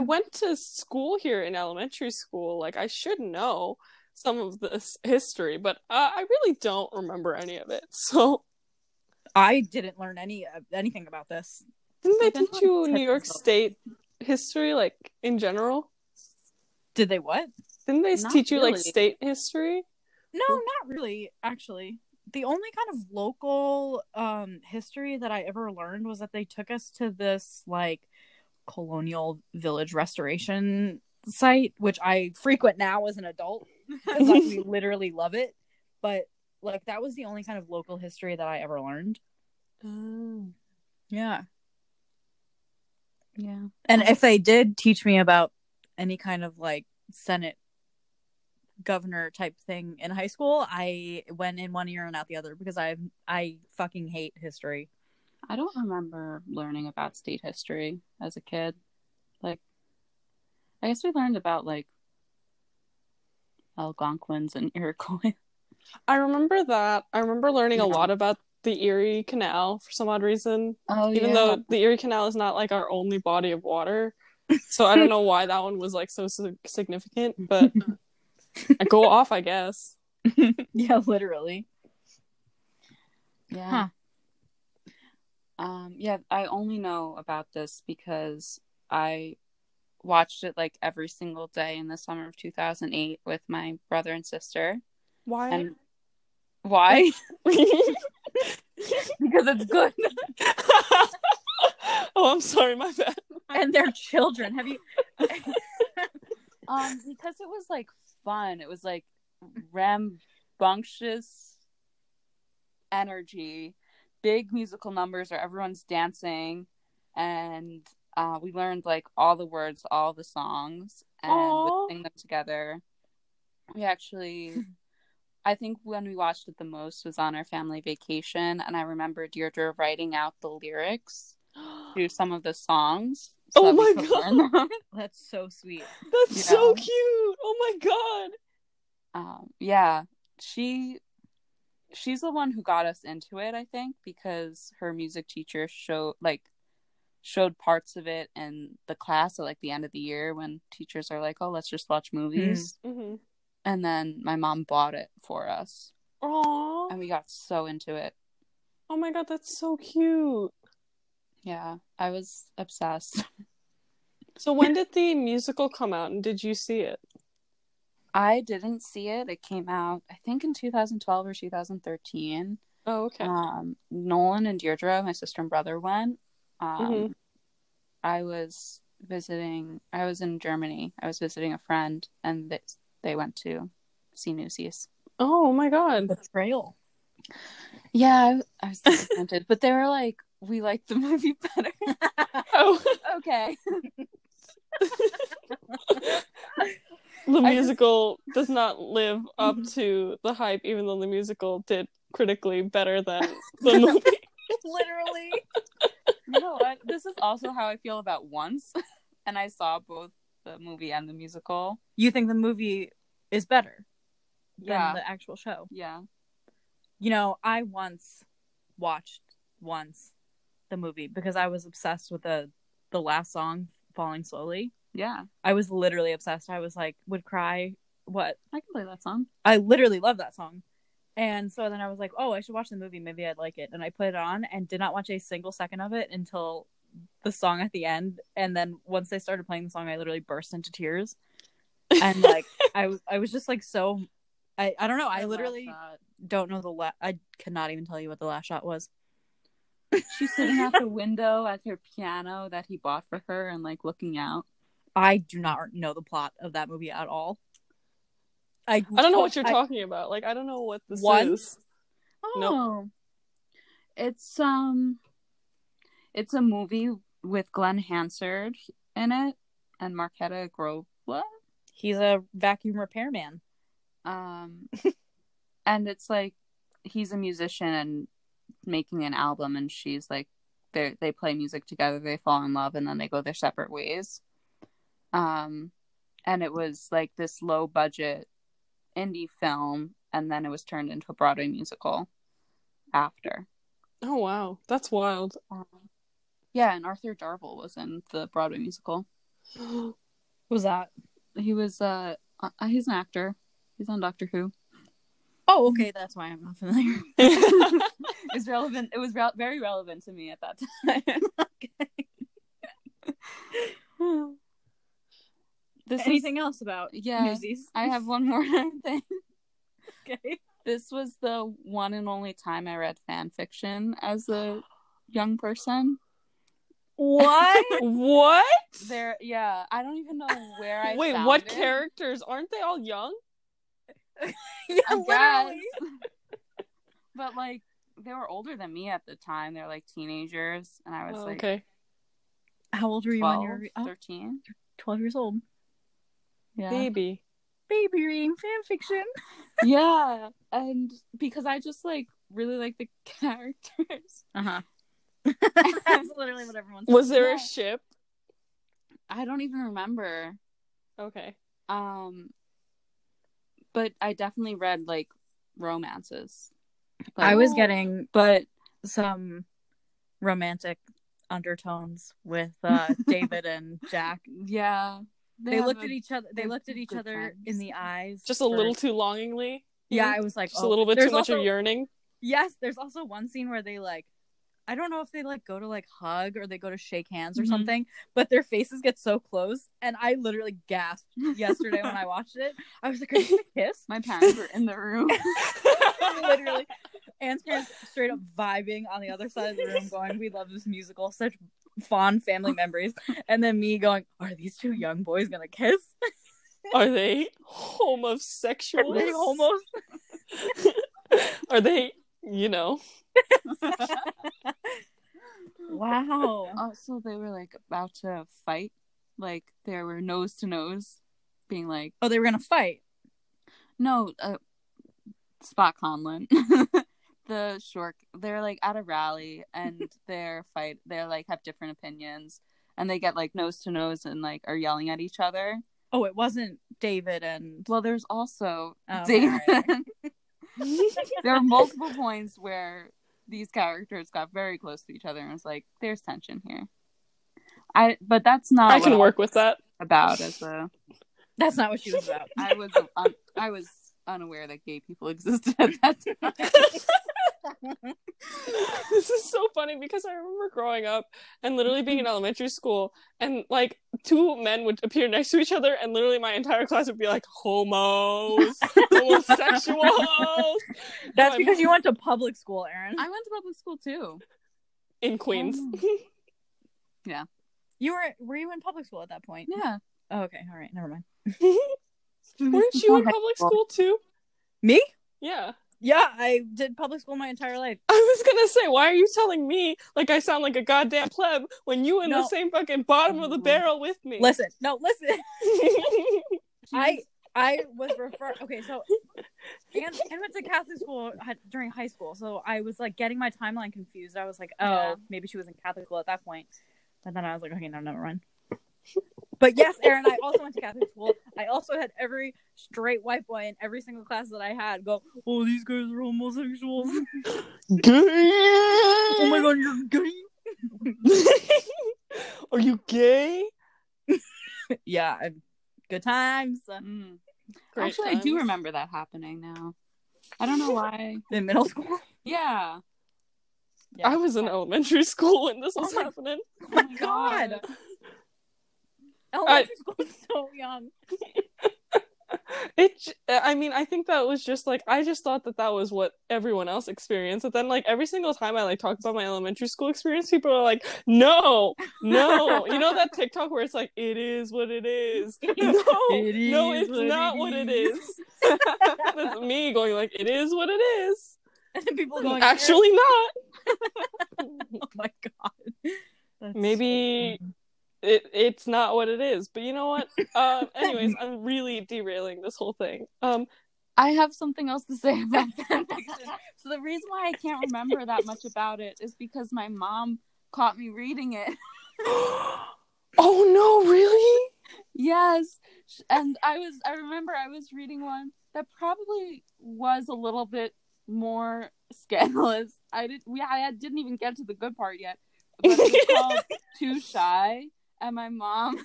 went to school here in elementary school. Like, I should know some of this history, but I really don't remember any of it. So I didn't learn anything about this. Didn't they teach you New York State history, like, in general? Did they what? Didn't they teach you, like, state history? No, not really, actually. The only kind of local history that I ever learned was that they took us to this, like, colonial village restoration site, which I frequent now as an adult, because we literally love it, but... like, that was the only kind of local history that I ever learned. Oh. Yeah. Yeah. And if they did teach me about any kind of, like, Senate governor type thing in high school, I went in one ear and out the other, because I fucking hate history. I don't remember learning about state history as a kid. Like, I guess we learned about, like, Algonquins and Iroquois. I remember that. I remember learning a lot about the Erie Canal for some odd reason. Oh, Even though the Erie Canal is not, like, our only body of water. So I don't know why that one was, like, so significant, but I go off, I guess. Yeah, literally. Yeah. Huh. Yeah, I only know about this because I watched it, like, every single day in the summer of 2008 with my brother and sister. Why? Because it's good. Oh, I'm sorry, my bad. And their children. Have you? Because it was, like, fun. It was, like, rambunctious energy. Big musical numbers where everyone's dancing, and we learned, like, all the words, all the songs, and we sing them together. We actually. I think when we watched it the most was on our family vacation, and I remember Deirdre writing out the lyrics to some of the songs. So my God. That's so sweet. That's so cute. Oh my God. Yeah. She's the one who got us into it, I think, because her music teacher showed parts of it in the class at, like, the end of the year when teachers are like, oh, let's just watch movies. Mm-hmm. And then my mom bought it for us. Aww. And we got so into it. Oh my God, that's so cute. Yeah, I was obsessed. So when did the musical come out, and did you see it? I didn't see it. It came out, I think, in 2012 or 2013. Oh, okay. Nolan and Deirdre, my sister and brother, went. Mm-hmm. I was in Germany. I was visiting a friend, and they went to see Newsies. Oh my God, the trail. Yeah, I was disappointed, but they were like, "We liked the movie better." Oh, okay. The musical does not live up to the hype, even though the musical did critically better than the movie. Literally. No, this is also how I feel about Once, and I saw both the movie and the musical. You think the movie is better than the actual show? Yeah. You know, I once watched Once, the movie, because I was obsessed with the last song, Falling Slowly. Yeah. I was literally obsessed. I was like, would cry. What? I can play that song. I literally love that song. And so then I was like, oh, I should watch the movie. Maybe I'd like it. And I put it on and did not watch a single second of it until the song at the end. And then once they started playing the song, I literally burst into tears. And like, I was just like, so, I don't know. I literally don't know I cannot even tell you what the last shot was. She's sitting at the window at her piano that he bought for her and like looking out. I do not know the plot of that movie at all. I don't know what you're talking about. Like, I don't know what this is. Oh. Nope. It's a movie with Glenn Hansard in it and Marquetta Grove. What? He's a vacuum repairman. And it's like he's a musician and making an album, and she's like they play music together, they fall in love, and then they go their separate ways. And it was like this low budget indie film, and then it was turned into a Broadway musical after. Oh wow, that's wild. Yeah, and Arthur Darvill was in the Broadway musical. What was that? He was he's an actor. He's on Doctor Who. Oh, okay, that's why I'm not familiar. It's relevant. It was very relevant to me at that time. Okay. Anything else about Newsies? I have one more thing. Okay. This was the one and only time I read fan fiction as a young person. What? What? I don't even know where I Wait, found what it. Characters? Aren't they all young? Yeah, literally. But like, they were older than me at the time. They were like teenagers, and I was okay. How old were you when you were 13? 12 years old. Yeah. Baby reading fan fiction. Yeah, and because I just like really like the characters. That's literally what everyone's. Was there a ship? I don't even remember. Okay. But I definitely read like romances. Like, I was getting some romantic undertones with David and Jack. Yeah. They looked at each other. They looked at each other friends. In the eyes, just a little too longingly. Yeah, I was like, just a little bit too much of yearning. Yes, there's also one scene where they like, I don't know if they like go to like hug or they go to shake hands or something, but their faces get so close, and I literally gasped yesterday when I watched it. I was like, "Are you gonna kiss?" My parents were in the room, literally. Anne's parents straight up vibing on the other side of the room, going, "We love this musical, such fond family memories," and then me going, "Are these two young boys gonna kiss? Are they homosexuals? Are they homos? Are they, you know?" Wow. Also, they were like about to fight. Like they were nose to nose, being like, "Oh, they were gonna fight." No, Spot Conlon. The short, they're like at a rally and they're like have different opinions, and they get like nose to nose and like are yelling at each other. Oh, it wasn't David and there's also David. Right. There are multiple points where these characters got very close to each other, and it's like there's tension here. But that's not. I can work with that. That's not what she was about. I was unaware that gay people existed at that time. This is so funny. funny because I remember growing up and literally being in elementary school and like two men would appear next to each other and literally my entire class would be like homos, homosexuals. That's because you went to public school, Erin. I went to public school too. In Queens. Yeah. Were you in public school at that point? Yeah. Oh, okay. All right. Never mind. Weren't you in public school too? Me? Yeah. Yeah, I did public school my entire life. I was gonna say, why are you telling me like I sound like a goddamn pleb when you in the same fucking bottom of the barrel with me? Listen. I was referred. Okay, so and went to Catholic school during high school, so I was like getting my timeline confused. I was like, oh, maybe she was in Catholic school at that point, and then I was like, okay, no, never mind. But yes, Erin, I also went to Catholic school. I also had every straight white boy in every single class that I had go, oh, these guys are homosexuals. Gay! Oh my god, you're gay? Are you gay? Yeah, good times. Actually, times. I do remember that happening now. I don't know why. In middle school? Yeah. I was in elementary school when this was happening. Oh my god. Elementary school is so young. I mean, I think that was just like, I just thought that was what everyone else experienced. But then, like, every single time I like talk about my elementary school experience, people are like, no. You know that TikTok where it's like, it is what it is. No, it's not what it is. That's me going like, it is what it is. And then people going, actually not. Oh my god. That's maybe. So It's not what it is, but you know what? Anyways, I'm really derailing this whole thing. I have something else to say about fanfiction. So the reason why I can't remember that much about it is because my mom caught me reading it. Oh no, really? Yes. And I remember I was reading one that probably was a little bit more scandalous. I didn't even get to the good part yet. But it was called Too Shy. And my mom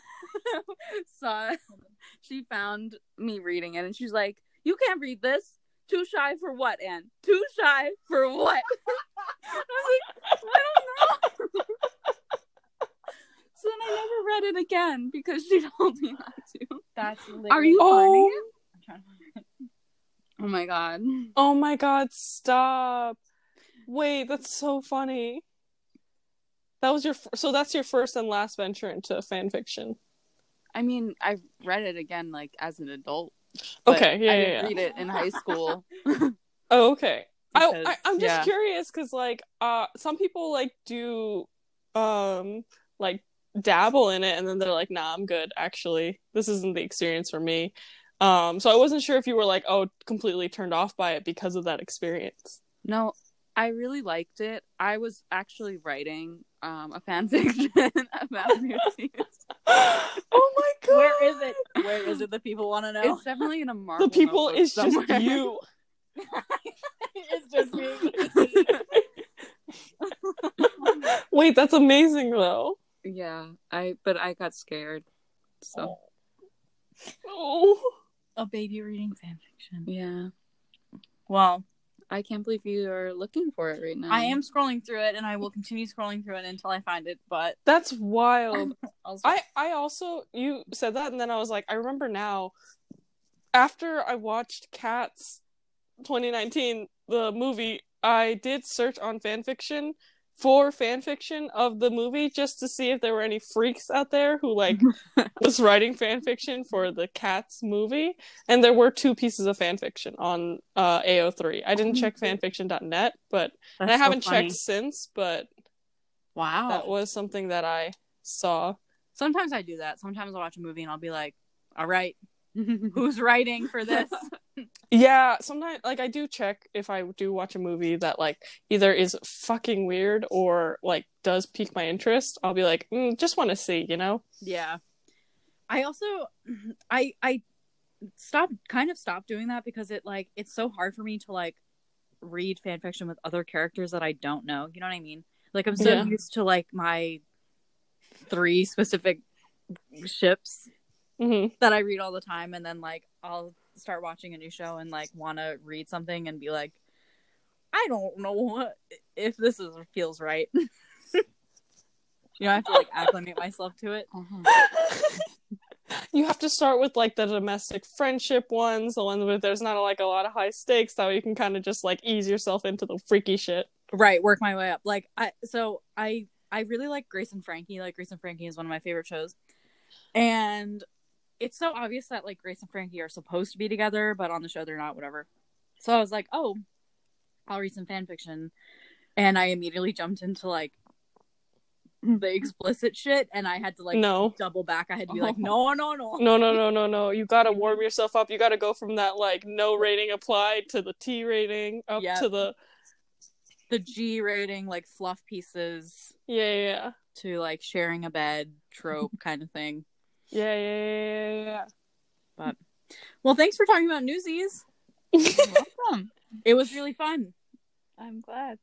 she found me reading it, and she's like, you can't read this. Too shy for what, Anne? Too shy for what? I was like, I don't know. So then I never read it again because she told me not to. That's literally Are you funny? Oh my god. Oh my god, stop. Wait, that's so funny. That was so that's your first and last venture into fan fiction. I mean, I read it again, like, as an adult. Okay, yeah, I didn't read it in high school. Oh, okay. Because, I'm just curious, because, like, some people, like, do, like, dabble in it, and then they're like, nah, I'm good, actually. This isn't the experience for me. So I wasn't sure if you were, like, completely turned off by it because of that experience. No, I really liked it. I was actually writing a fanfiction about Mercedes. Oh my god! Where is it? The people want to know. It's definitely in a Marvel. The people is somewhere. Just you. It's just me. Wait, that's amazing though. Yeah, I got scared. So. Oh. A baby reading fanfiction. Yeah. Wow. I can't believe you are looking for it right now. I am scrolling through it, and I will continue scrolling through it until I find it, but... That's wild. I also... You said that, and then I was like, I remember now, after I watched Cats 2019, the movie, I did search on fanfiction for fanfiction of the movie just to see if there were any freaks out there who, like, was writing fanfiction for the Cats movie. And there were two pieces of fanfiction on AO3. I didn't check fanfiction.net, but... And I haven't checked since, but... Wow. That was something that I saw. Sometimes I do that. Sometimes I'll watch a movie and I'll be like, all right, who's writing for this? Yeah, sometimes, like, I do check if I do watch a movie that, like, either is fucking weird or, like, does pique my interest. I'll be like, just want to see, you know? Yeah. I also, I stopped doing that because it, like, it's so hard for me to, like, read fanfiction with other characters that I don't know. You know what I mean? Like, I'm so used to, like, my 3 specific ships that I read all the time, and then, like, I'll start watching a new show and like want to read something and be like, I don't know if this is, feels right. You know, I have to like acclimate myself to it. You have to start with like the domestic friendship ones, the ones where there's not like a lot of high stakes, so you can kind of just like ease yourself into the freaky shit. Right, work my way up. Like I really like Grace and Frankie. Like Grace and Frankie is one of my favorite shows. And it's so obvious that like Grace and Frankie are supposed to be together, but on the show they're not, whatever. So I was like, oh, I'll read some fan fiction. And I immediately jumped into like the explicit shit, and I had to like double back. I had to be like, no. You gotta warm yourself up. You gotta go from that like no rating applied to the T rating up to the G rating, like fluff pieces. Yeah. To like sharing a bed trope kind of thing. Yeah. But well, thanks for talking about Newsies. You're welcome. It was really fun. I'm glad.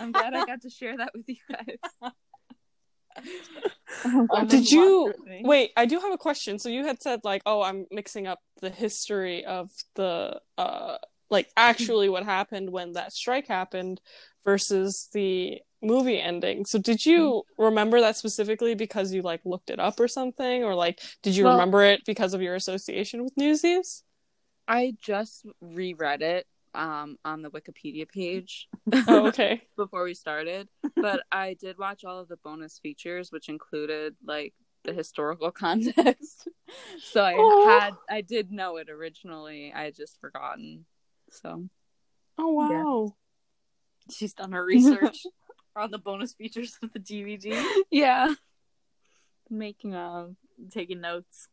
I'm glad I got to share that with you guys. Wait, I do have a question. So you had said like, oh, I'm mixing up the history of the like actually what happened when that strike happened versus the movie ending. So did you remember that specifically because you like looked it up or something, or like did you remember it because of your association with Newsies? I just reread it on the Wikipedia page before we started, but I did watch all of the bonus features, which included like the historical context. So I did know it originally, I had just forgotten. So she's done her research on the bonus features of the DVD. Making taking notes.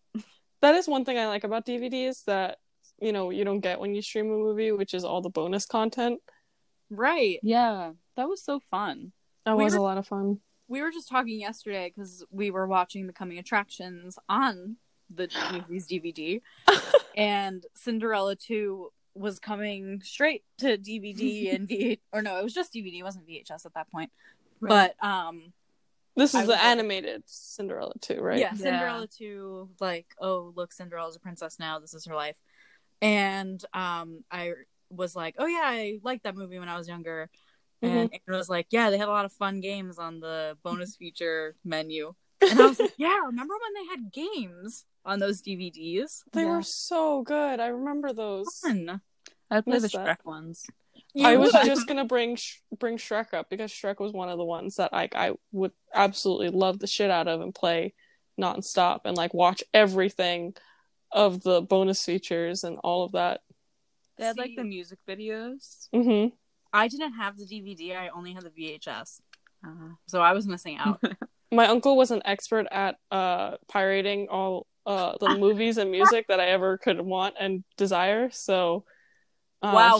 That is one thing I like about DVDs that you know you don't get when you stream a movie, which is all the bonus content. Right. Yeah, that was so fun. That was a lot of fun. We were just talking yesterday because we were watching the coming attractions on the movies DVD, and Cinderella 2 was coming straight to DVD and VHS, or no, it was just DVD, it wasn't VHS at that point. Right. But this is the animated Cinderella 2, right? Yeah, Cinderella 2, like, oh look, Cinderella's a princess now, this is her life. And I was like, oh yeah, I liked that movie when I was younger. And Andrew was like, yeah, they had a lot of fun games on the bonus feature menu. And I was like, yeah, remember when they had games on those DVDs? They were so good. I remember those. Fun. I'd play the Shrek ones. I was just gonna bring Shrek up because Shrek was one of the ones that I would absolutely love the shit out of and play nonstop and like watch everything of the bonus features and all of that. They had like the music videos. I didn't have the DVD, I only had the VHS. So I was missing out. My uncle was an expert at pirating all the movies and music that I ever could want and desire. So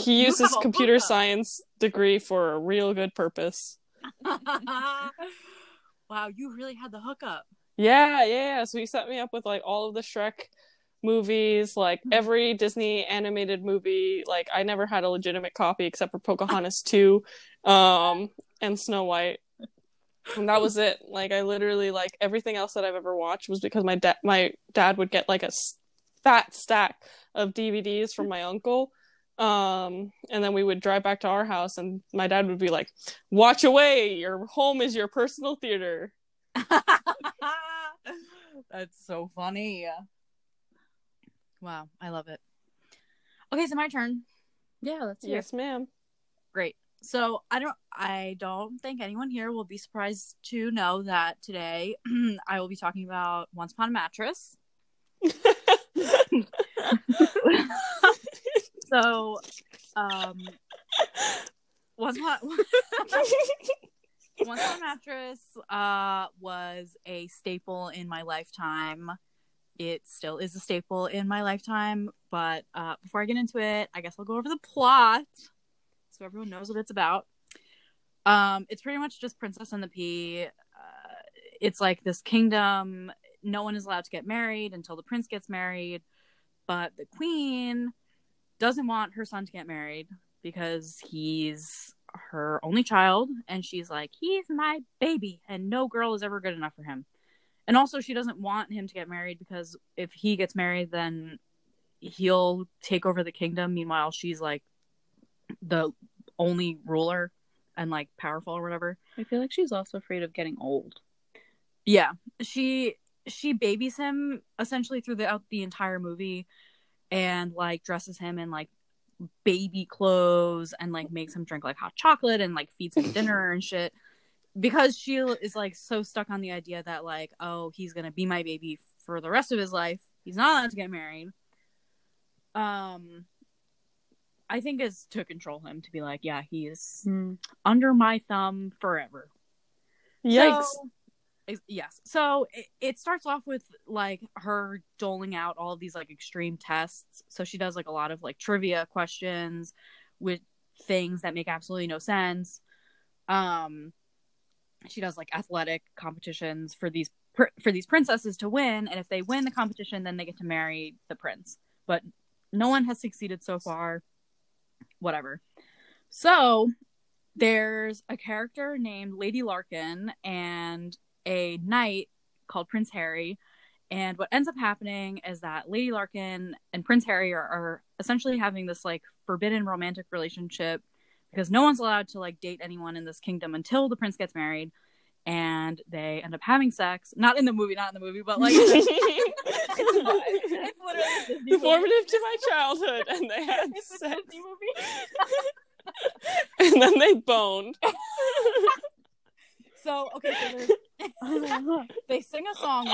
he used his computer science degree for a real good purpose. Wow, you really had the hookup. Yeah. So he set me up with like all of the Shrek movies, like every Disney animated movie. Like I never had a legitimate copy except for Pocahontas 2 and Snow White, and that was it. Like I literally, like everything else that I've ever watched was because my dad would get like a fat stack of DVDs from my uncle, and then we would drive back to our house and my dad would be like, watch away, your home is your personal theater. That's so funny. Wow, I love it. Okay, so my turn. Yeah, that's here. Yes, ma'am. Great. So I don't think anyone here will be surprised to know that today I will be talking about Once Upon a Mattress. So, Once Upon a Mattress was a staple in my lifetime. It still is a staple in my lifetime, but before I get into it, I guess I'll go over the plot so everyone knows what it's about. It's pretty much just Princess and the Pea. It's like this kingdom. No one is allowed to get married until the prince gets married, but the queen doesn't want her son to get married because he's her only child, and she's like, he's my baby, and no girl is ever good enough for him. And also, she doesn't want him to get married because if he gets married, then he'll take over the kingdom. Meanwhile, she's like the only ruler and like powerful or whatever. I feel like she's also afraid of getting old. Yeah, she babies him essentially throughout the entire movie, and like dresses him in like baby clothes and like makes him drink like hot chocolate and like feeds him dinner and shit, because she is like so stuck on the idea that like, oh, he's gonna be my baby for the rest of his life, he's not allowed to get married. I think it's to control him, to be like, yeah, he is under my thumb forever. Yikes. So it starts off with like her doling out all of these like extreme tests. So she does like a lot of like trivia questions with things that make absolutely no sense. She does like athletic competitions for these princesses to win, and if they win the competition, then they get to marry the prince. But no one has succeeded so far. Whatever. So there's a character named Lady Larkin and a knight called Prince Harry, and what ends up happening is that Lady Larkin and Prince Harry are essentially having this like forbidden romantic relationship, because no one's allowed to like date anyone in this kingdom until the prince gets married, and they end up having sex. Not in the movie, but like it's literally Disney formative movie. To my childhood, and they had it's sex. A Disney movie. And then they boned. So okay, so they sing a song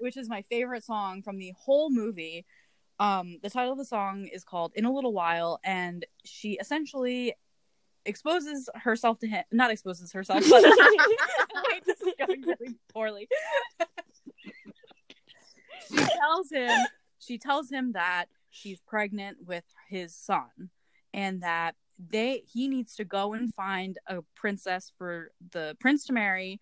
which is my favorite song from the whole movie. The title of the song is called "In a Little While," and she essentially exposes herself, but this is going really poorly. She tells him that she's pregnant with his son, and that he needs to go and find a princess for the prince to marry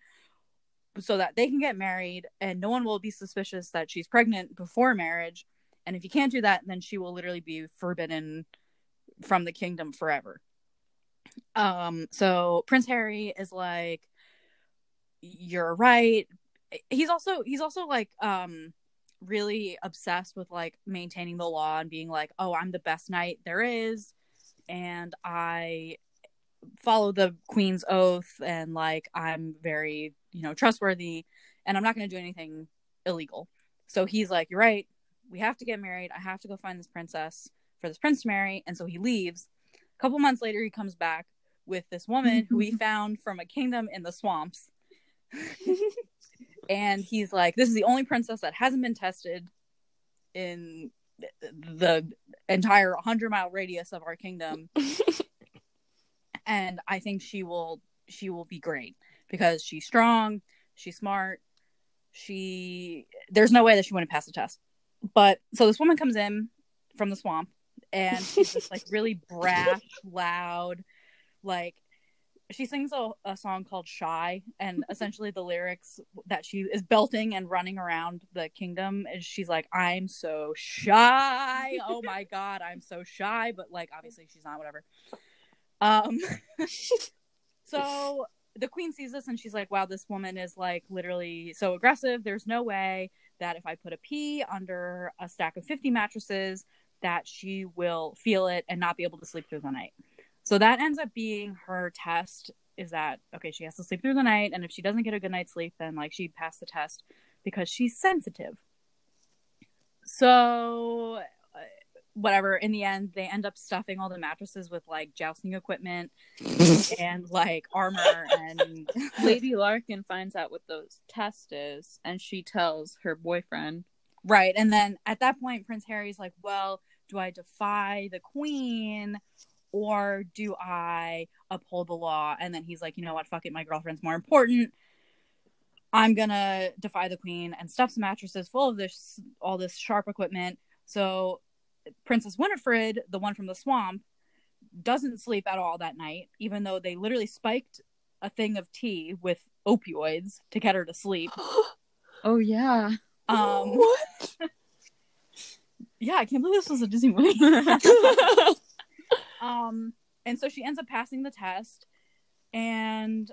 so that they can get married, and no one will be suspicious that she's pregnant before marriage. And if you can't do that, then she will literally be forbidden from the kingdom forever. So Prince Harry is like, you're right. He's also like really obsessed with like maintaining the law and being like, oh, I'm the best knight there is, and I follow the queen's oath, and like I'm very, trustworthy, and I'm not going to do anything illegal. So he's like, you're right, we have to get married, I have to go find this princess for this prince to marry. And so he leaves. A couple months later, he comes back with this woman who he found from a kingdom in the swamps. And he's like, this is the only princess that hasn't been tested in the entire 100-mile radius of our kingdom. And I think she will be great, because she's strong, she's smart, there's no way that she wouldn't pass the test. But so this woman comes in from the swamp, and she's just like really brash, loud, like she sings a song called "Shy," and essentially the lyrics that she is belting and running around the kingdom is, she's like, I'm so shy, oh my god, I'm so shy, but like obviously she's not, whatever. So the queen sees this and she's like, wow, this woman is like literally so aggressive, there's no way that if I put a pea under a stack of 50 mattresses that she will feel it and not be able to sleep through the night. So that ends up being her test, is that, okay, she has to sleep through the night, and if she doesn't get a good night's sleep, then like she'd pass the test because she's sensitive. So whatever, in the end, they end up stuffing all the mattresses with like jousting equipment and like armor, and Lady Larkin finds out what those test is, and she tells her boyfriend. Right, and then at that point, Prince Harry's like, well, do I defy the queen, or do I uphold the law? And then he's like, you know what, fuck it, my girlfriend's more important, I'm gonna defy the queen, and stuffs mattresses full of all this sharp equipment. So Princess Winifred, the one from the swamp, doesn't sleep at all that night, even though they literally spiked a thing of tea with opioids to get her to sleep. Oh yeah. What? Yeah, I can't believe this was a Disney movie. And so she ends up passing the test, and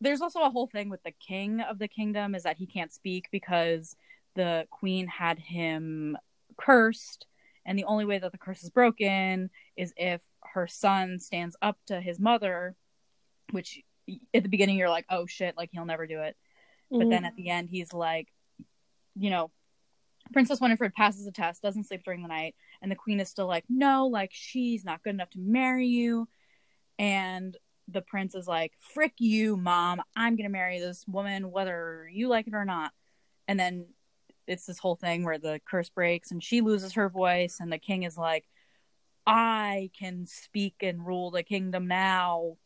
there's also a whole thing with the king of the kingdom, is that he can't speak because the queen had him cursed, and the only way that the curse is broken is if her son stands up to his mother, which at the beginning you're like, oh shit, like he'll never do it. Mm-hmm. But then at the end he's like, you know, Princess Winifred passes the test, doesn't sleep during the night, and the queen is still like, no, like she's not good enough to marry you. And the prince is like, frick you, mom, I'm gonna marry this woman whether you like it or not. And then it's this whole thing where the curse breaks and she loses her voice, and the king is like, I can speak and rule the kingdom now.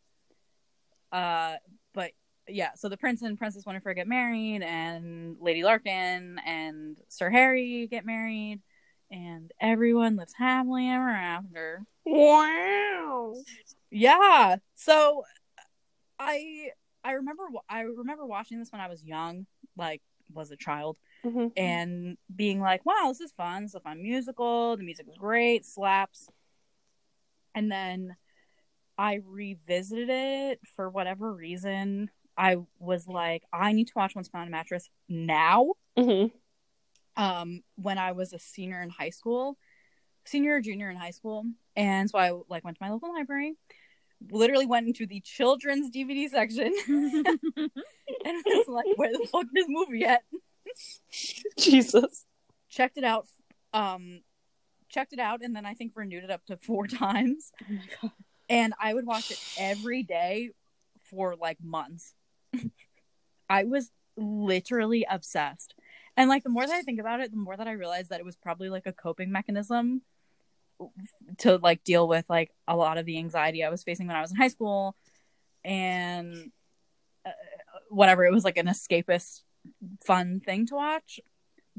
But yeah, so the prince and Princess Winifred get married, and Lady Larkin and Sir Harry get married, and everyone lives happily ever after. Wow. Yeah. So I remember watching this when I was young, like was a child, mm-hmm. and being like, wow, this is fun. It's a fun musical. The music was great, slaps. And then I revisited it for whatever reason. I was like, I need to watch Once Upon a Mattress now. Mm-hmm. When I was a senior or junior in high school, and so I like went to my local library, literally went into the children's DVD section, and was like, where the fuck is this movie at? Jesus. Checked it out, and then I think renewed it up to 4 times. Oh my god. And I would watch it every day for like months. I was literally obsessed. And like the more that I think about it, the more that I realize that it was probably like a coping mechanism to like deal with like a lot of the anxiety I was facing when I was in high school, and whatever, it was like an escapist fun thing to watch.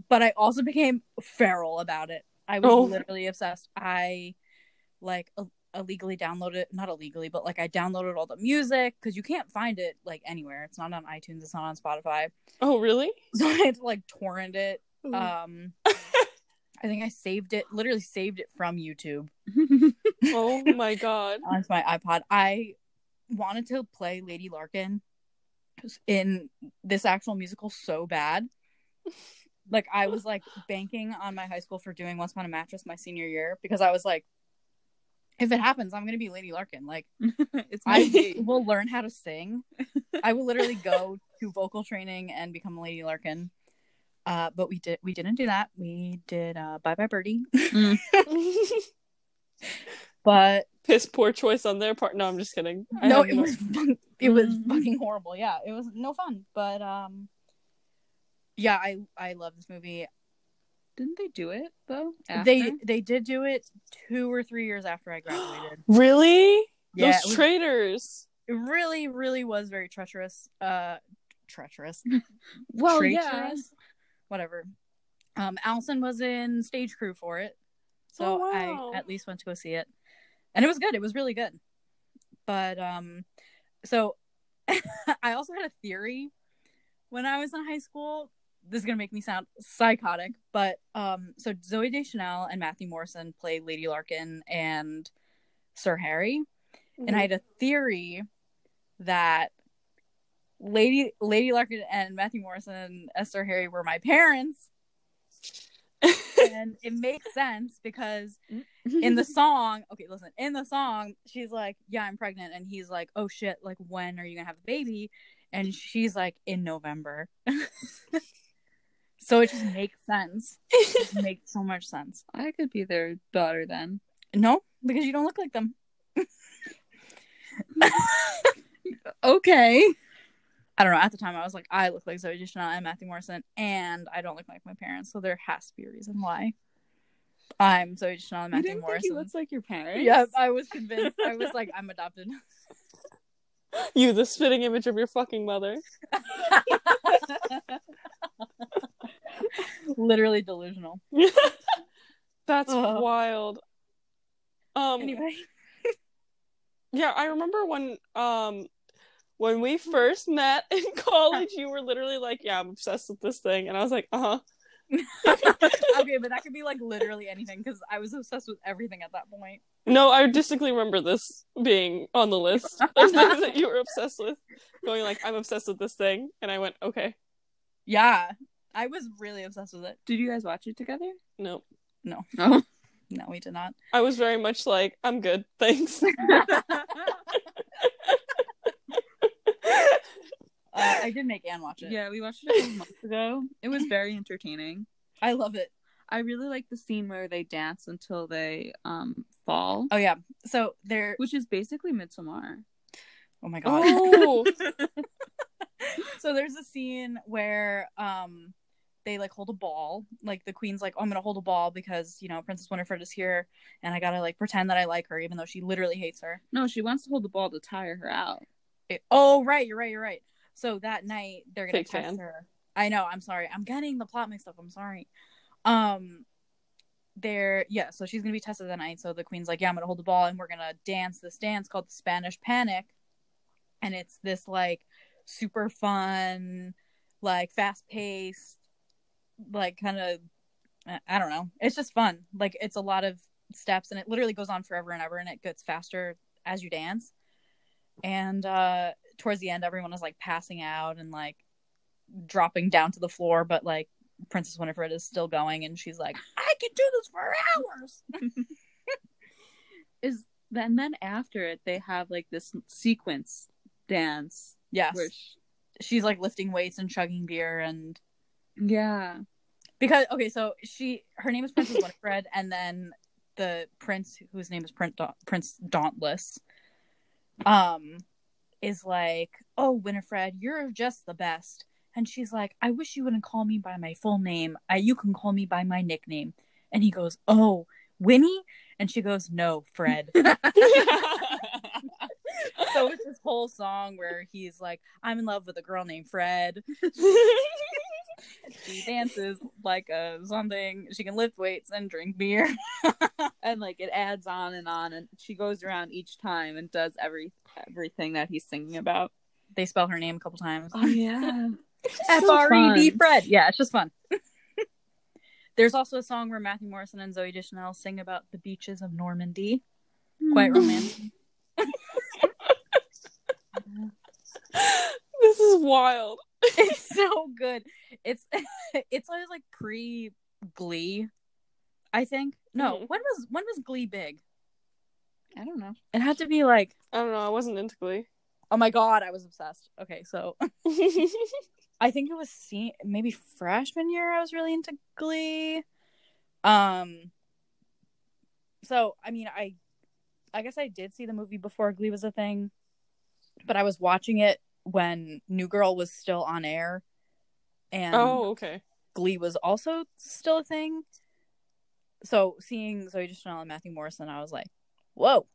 But I also became feral about it. I was literally obsessed. I like illegally downloaded, not illegally, but like I downloaded all the music, because you can't find it like anywhere. It's not on iTunes, it's not on Spotify. Oh really? So I had to like torrent it. Ooh. I think I literally saved it from YouTube. Oh my god. Onto my iPod. I wanted to play Lady Larkin in this actual musical so bad. Like I was like banking on my high school for doing Once Upon a Mattress my senior year, because I was like, if it happens, I'm going to be Lady Larkin. Like, I will learn how to sing. I will literally go to vocal training and become Lady Larkin. But we didn't do that. We did Bye Bye Birdie. Mm. But piss poor choice on their part. No, I'm just kidding. It was fucking horrible. Yeah, it was no fun. But yeah, I love this movie. Didn't they do it though? After? They did do it 2 or 3 years after I graduated. Really? Yeah, those traitors. It really, really was very treacherous. Treacherous. Well, traitorous? Yeah. Whatever. Allison was in stage crew for it, so wow. I at least went to go see it, and it was good. It was really good. But so I also had a theory when I was in high school. This is going to make me sound psychotic, but so Zooey Deschanel and Matthew Morrison play Lady Larkin and Sir Harry. Mm-hmm. And I had a theory that Lady Larkin and Matthew Morrison as Sir Harry were my parents. And it makes sense because in the song, she's like, yeah, I'm pregnant. And he's like, oh shit, like when are you going to have a baby? And she's like, in November. So it just makes sense. It makes so much sense. I could be their daughter then. No, because you don't look like them. Okay. I don't know. At the time, I was like, I look like Zooey Deschanel and Matthew Morrison, and I don't look like my parents, so there has to be a reason why I'm Zooey Deschanel and Matthew Morrison. You think he looks like your parents? Yep, I was convinced. I was like, I'm adopted. You, the spitting image of your fucking mother. Literally delusional. That's wild. Anyway. Yeah, I remember when we first met in college, you were literally like, yeah, I'm obsessed with this thing. And I was like, uh-huh. Okay, but that could be like literally anything, because I was obsessed with everything at that point. No, I distinctly remember this being on the list of things that you were obsessed with, going like, I'm obsessed with this thing, and I went, okay. Yeah, I was really obsessed with it. Did you guys watch it together? No. No. Oh. No, we did not. I was very much like, I'm good, thanks. I did make Anne watch it. Yeah, we watched it a couple months ago. It was very entertaining. I love it. I really like the scene where they dance until they fall. Oh yeah, so they're, which is basically Midsommar. Oh my god. Oh. So there's a scene where they like hold a ball. Like the queen's like, oh, I'm gonna hold a ball because, you know, Princess Winifred is here and I gotta like pretend that I like her even though she literally hates her. No, she wants to hold the ball to tire her out. You're right. So that night they're gonna test her. I know, I'm sorry, I'm getting the plot mixed up, I'm sorry. So she's gonna be tested that night. So the queen's like, yeah, I'm gonna hold the ball and we're gonna dance this dance called the Spanish Panic. And it's this like super fun, like fast-paced, like kind of, I don't know, it's just fun. Like it's a lot of steps and it literally goes on forever and ever and it gets faster as you dance. And towards the end everyone is like passing out and like dropping down to the floor, but like Princess Winifred is still going and she's like, I can do this for hours. Then after it they have like this sequence dance. Yes. Where she's like lifting weights and chugging beer and yeah. Because so her name is Princess Winifred and then the prince whose name is Prince Dauntless is like, oh Winifred, you're just the best. And she's like, I wish you wouldn't call me by my full name. You can call me by my nickname. And he goes, oh, Winnie? And she goes, no, Fred. So it's this whole song where he's like, I'm in love with a girl named Fred. She dances like a something. She can lift weights and drink beer. And like it adds on. And she goes around each time and does everything that he's singing about. They spell her name a couple times. Oh, yeah. F-R-E-D, Fred. Yeah, it's just fun. There's also a song where Matthew Morrison and Zooey Deschanel sing about the beaches of Normandy. Quite romantic. This is wild. It's so good. It's always like pre-Glee, I think. No, when was Glee big? I don't know. It had to be like, I don't know, I wasn't into Glee. Oh my god, I was obsessed. Okay, so I think it was maybe freshman year I was really into Glee. So I mean, I guess I did see the movie before Glee was a thing, but I was watching it when New Girl was still on air, and Glee was also still a thing. So seeing Zooey Deschanel and Matthew Morrison, I was like, whoa.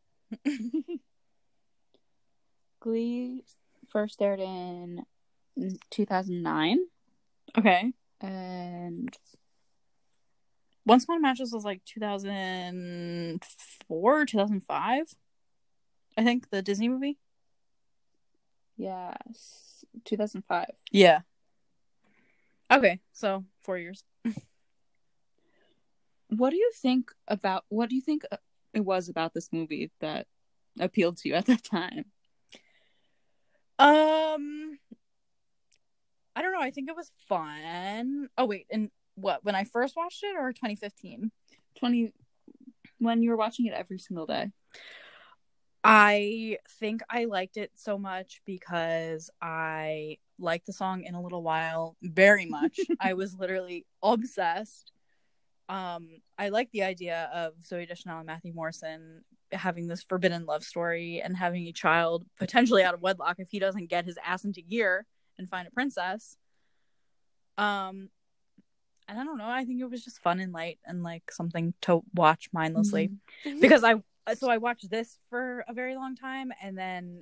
Glee first aired in 2009. Okay. And Once Upon a Mattress was like 2004, 2005. I think the Disney movie. Yes, 2005. Yeah. Okay, so 4 years. What do you think it was about this movie that appealed to you at that time? I don't know. I think it was fun. Oh wait, and what? When I first watched it, or 2015? When you were watching it every single day. I think I liked it so much because I liked the song In a Little While very much. I was literally obsessed. I like the idea of Zooey Deschanel and Matthew Morrison having this forbidden love story and having a child potentially out of wedlock if he doesn't get his ass into gear and find a princess. And I don't know, I think it was just fun and light and like something to watch mindlessly. Mm-hmm. Because I watched this for a very long time and then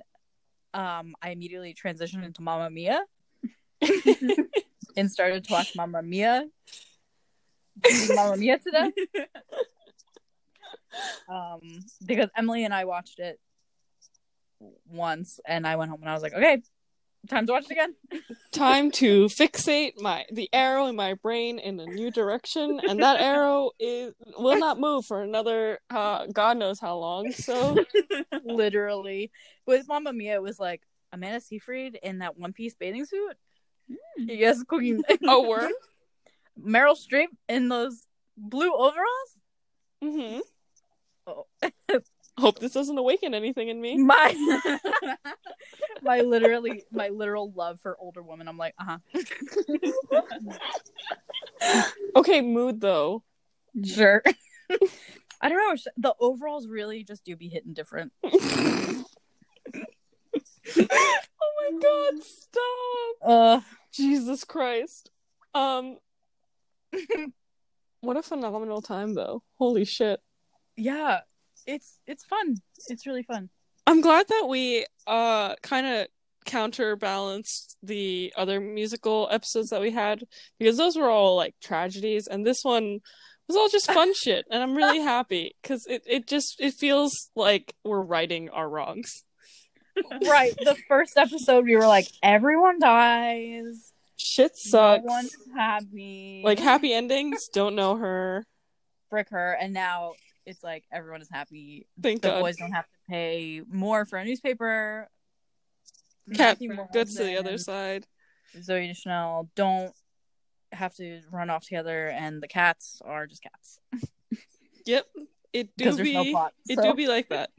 I immediately transitioned into Mamma Mia and started to watch Mamma Mia. Mamma Mia today. Because Emily and I watched it once and I went home and I was like, okay, time to watch it again. Time to fixate the arrow in my brain in a new direction, and that arrow will not move for another God knows how long. So literally with Mamma Mia it was like Amanda Seyfried in that one piece bathing suit. You guys cooking. Oh, work. Meryl Streep in those blue overalls. Mm-hmm. Oh. Hope this doesn't awaken anything in me. My literal love for older women. I'm like, Okay, mood though. Sure. I don't know. The overalls really just do be hitting different. Oh my god! Stop. Jesus Christ. What a phenomenal time though. Holy shit. Yeah. It's fun. It's really fun. I'm glad that we kind of counterbalanced the other musical episodes that we had, because those were all like tragedies, and this one was all just fun shit, and I'm really happy because it feels like we're righting our wrongs. Right. The first episode we were like, everyone dies. Shit sucks. No one's happy. Like, happy endings, don't know her. Frick her. And now it's like, everyone is happy. Thank God. The boys don't have to pay more for a newspaper. Cat gets to the other side. Zooey Deschanel don't have to run off together, and the cats are just cats. Yep. It do be no plot, so. It do be like that.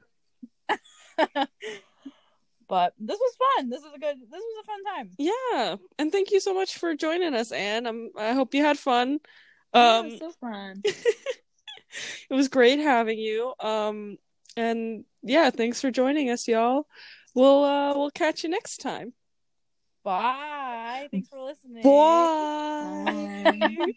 But this was fun. This was a fun time. Yeah. And thank you so much for joining us, Anne. I hope you had fun. Yeah, it was so fun. It was great having you. And yeah, thanks for joining us, y'all. We'll catch you next time. Bye. Thanks for listening. Bye.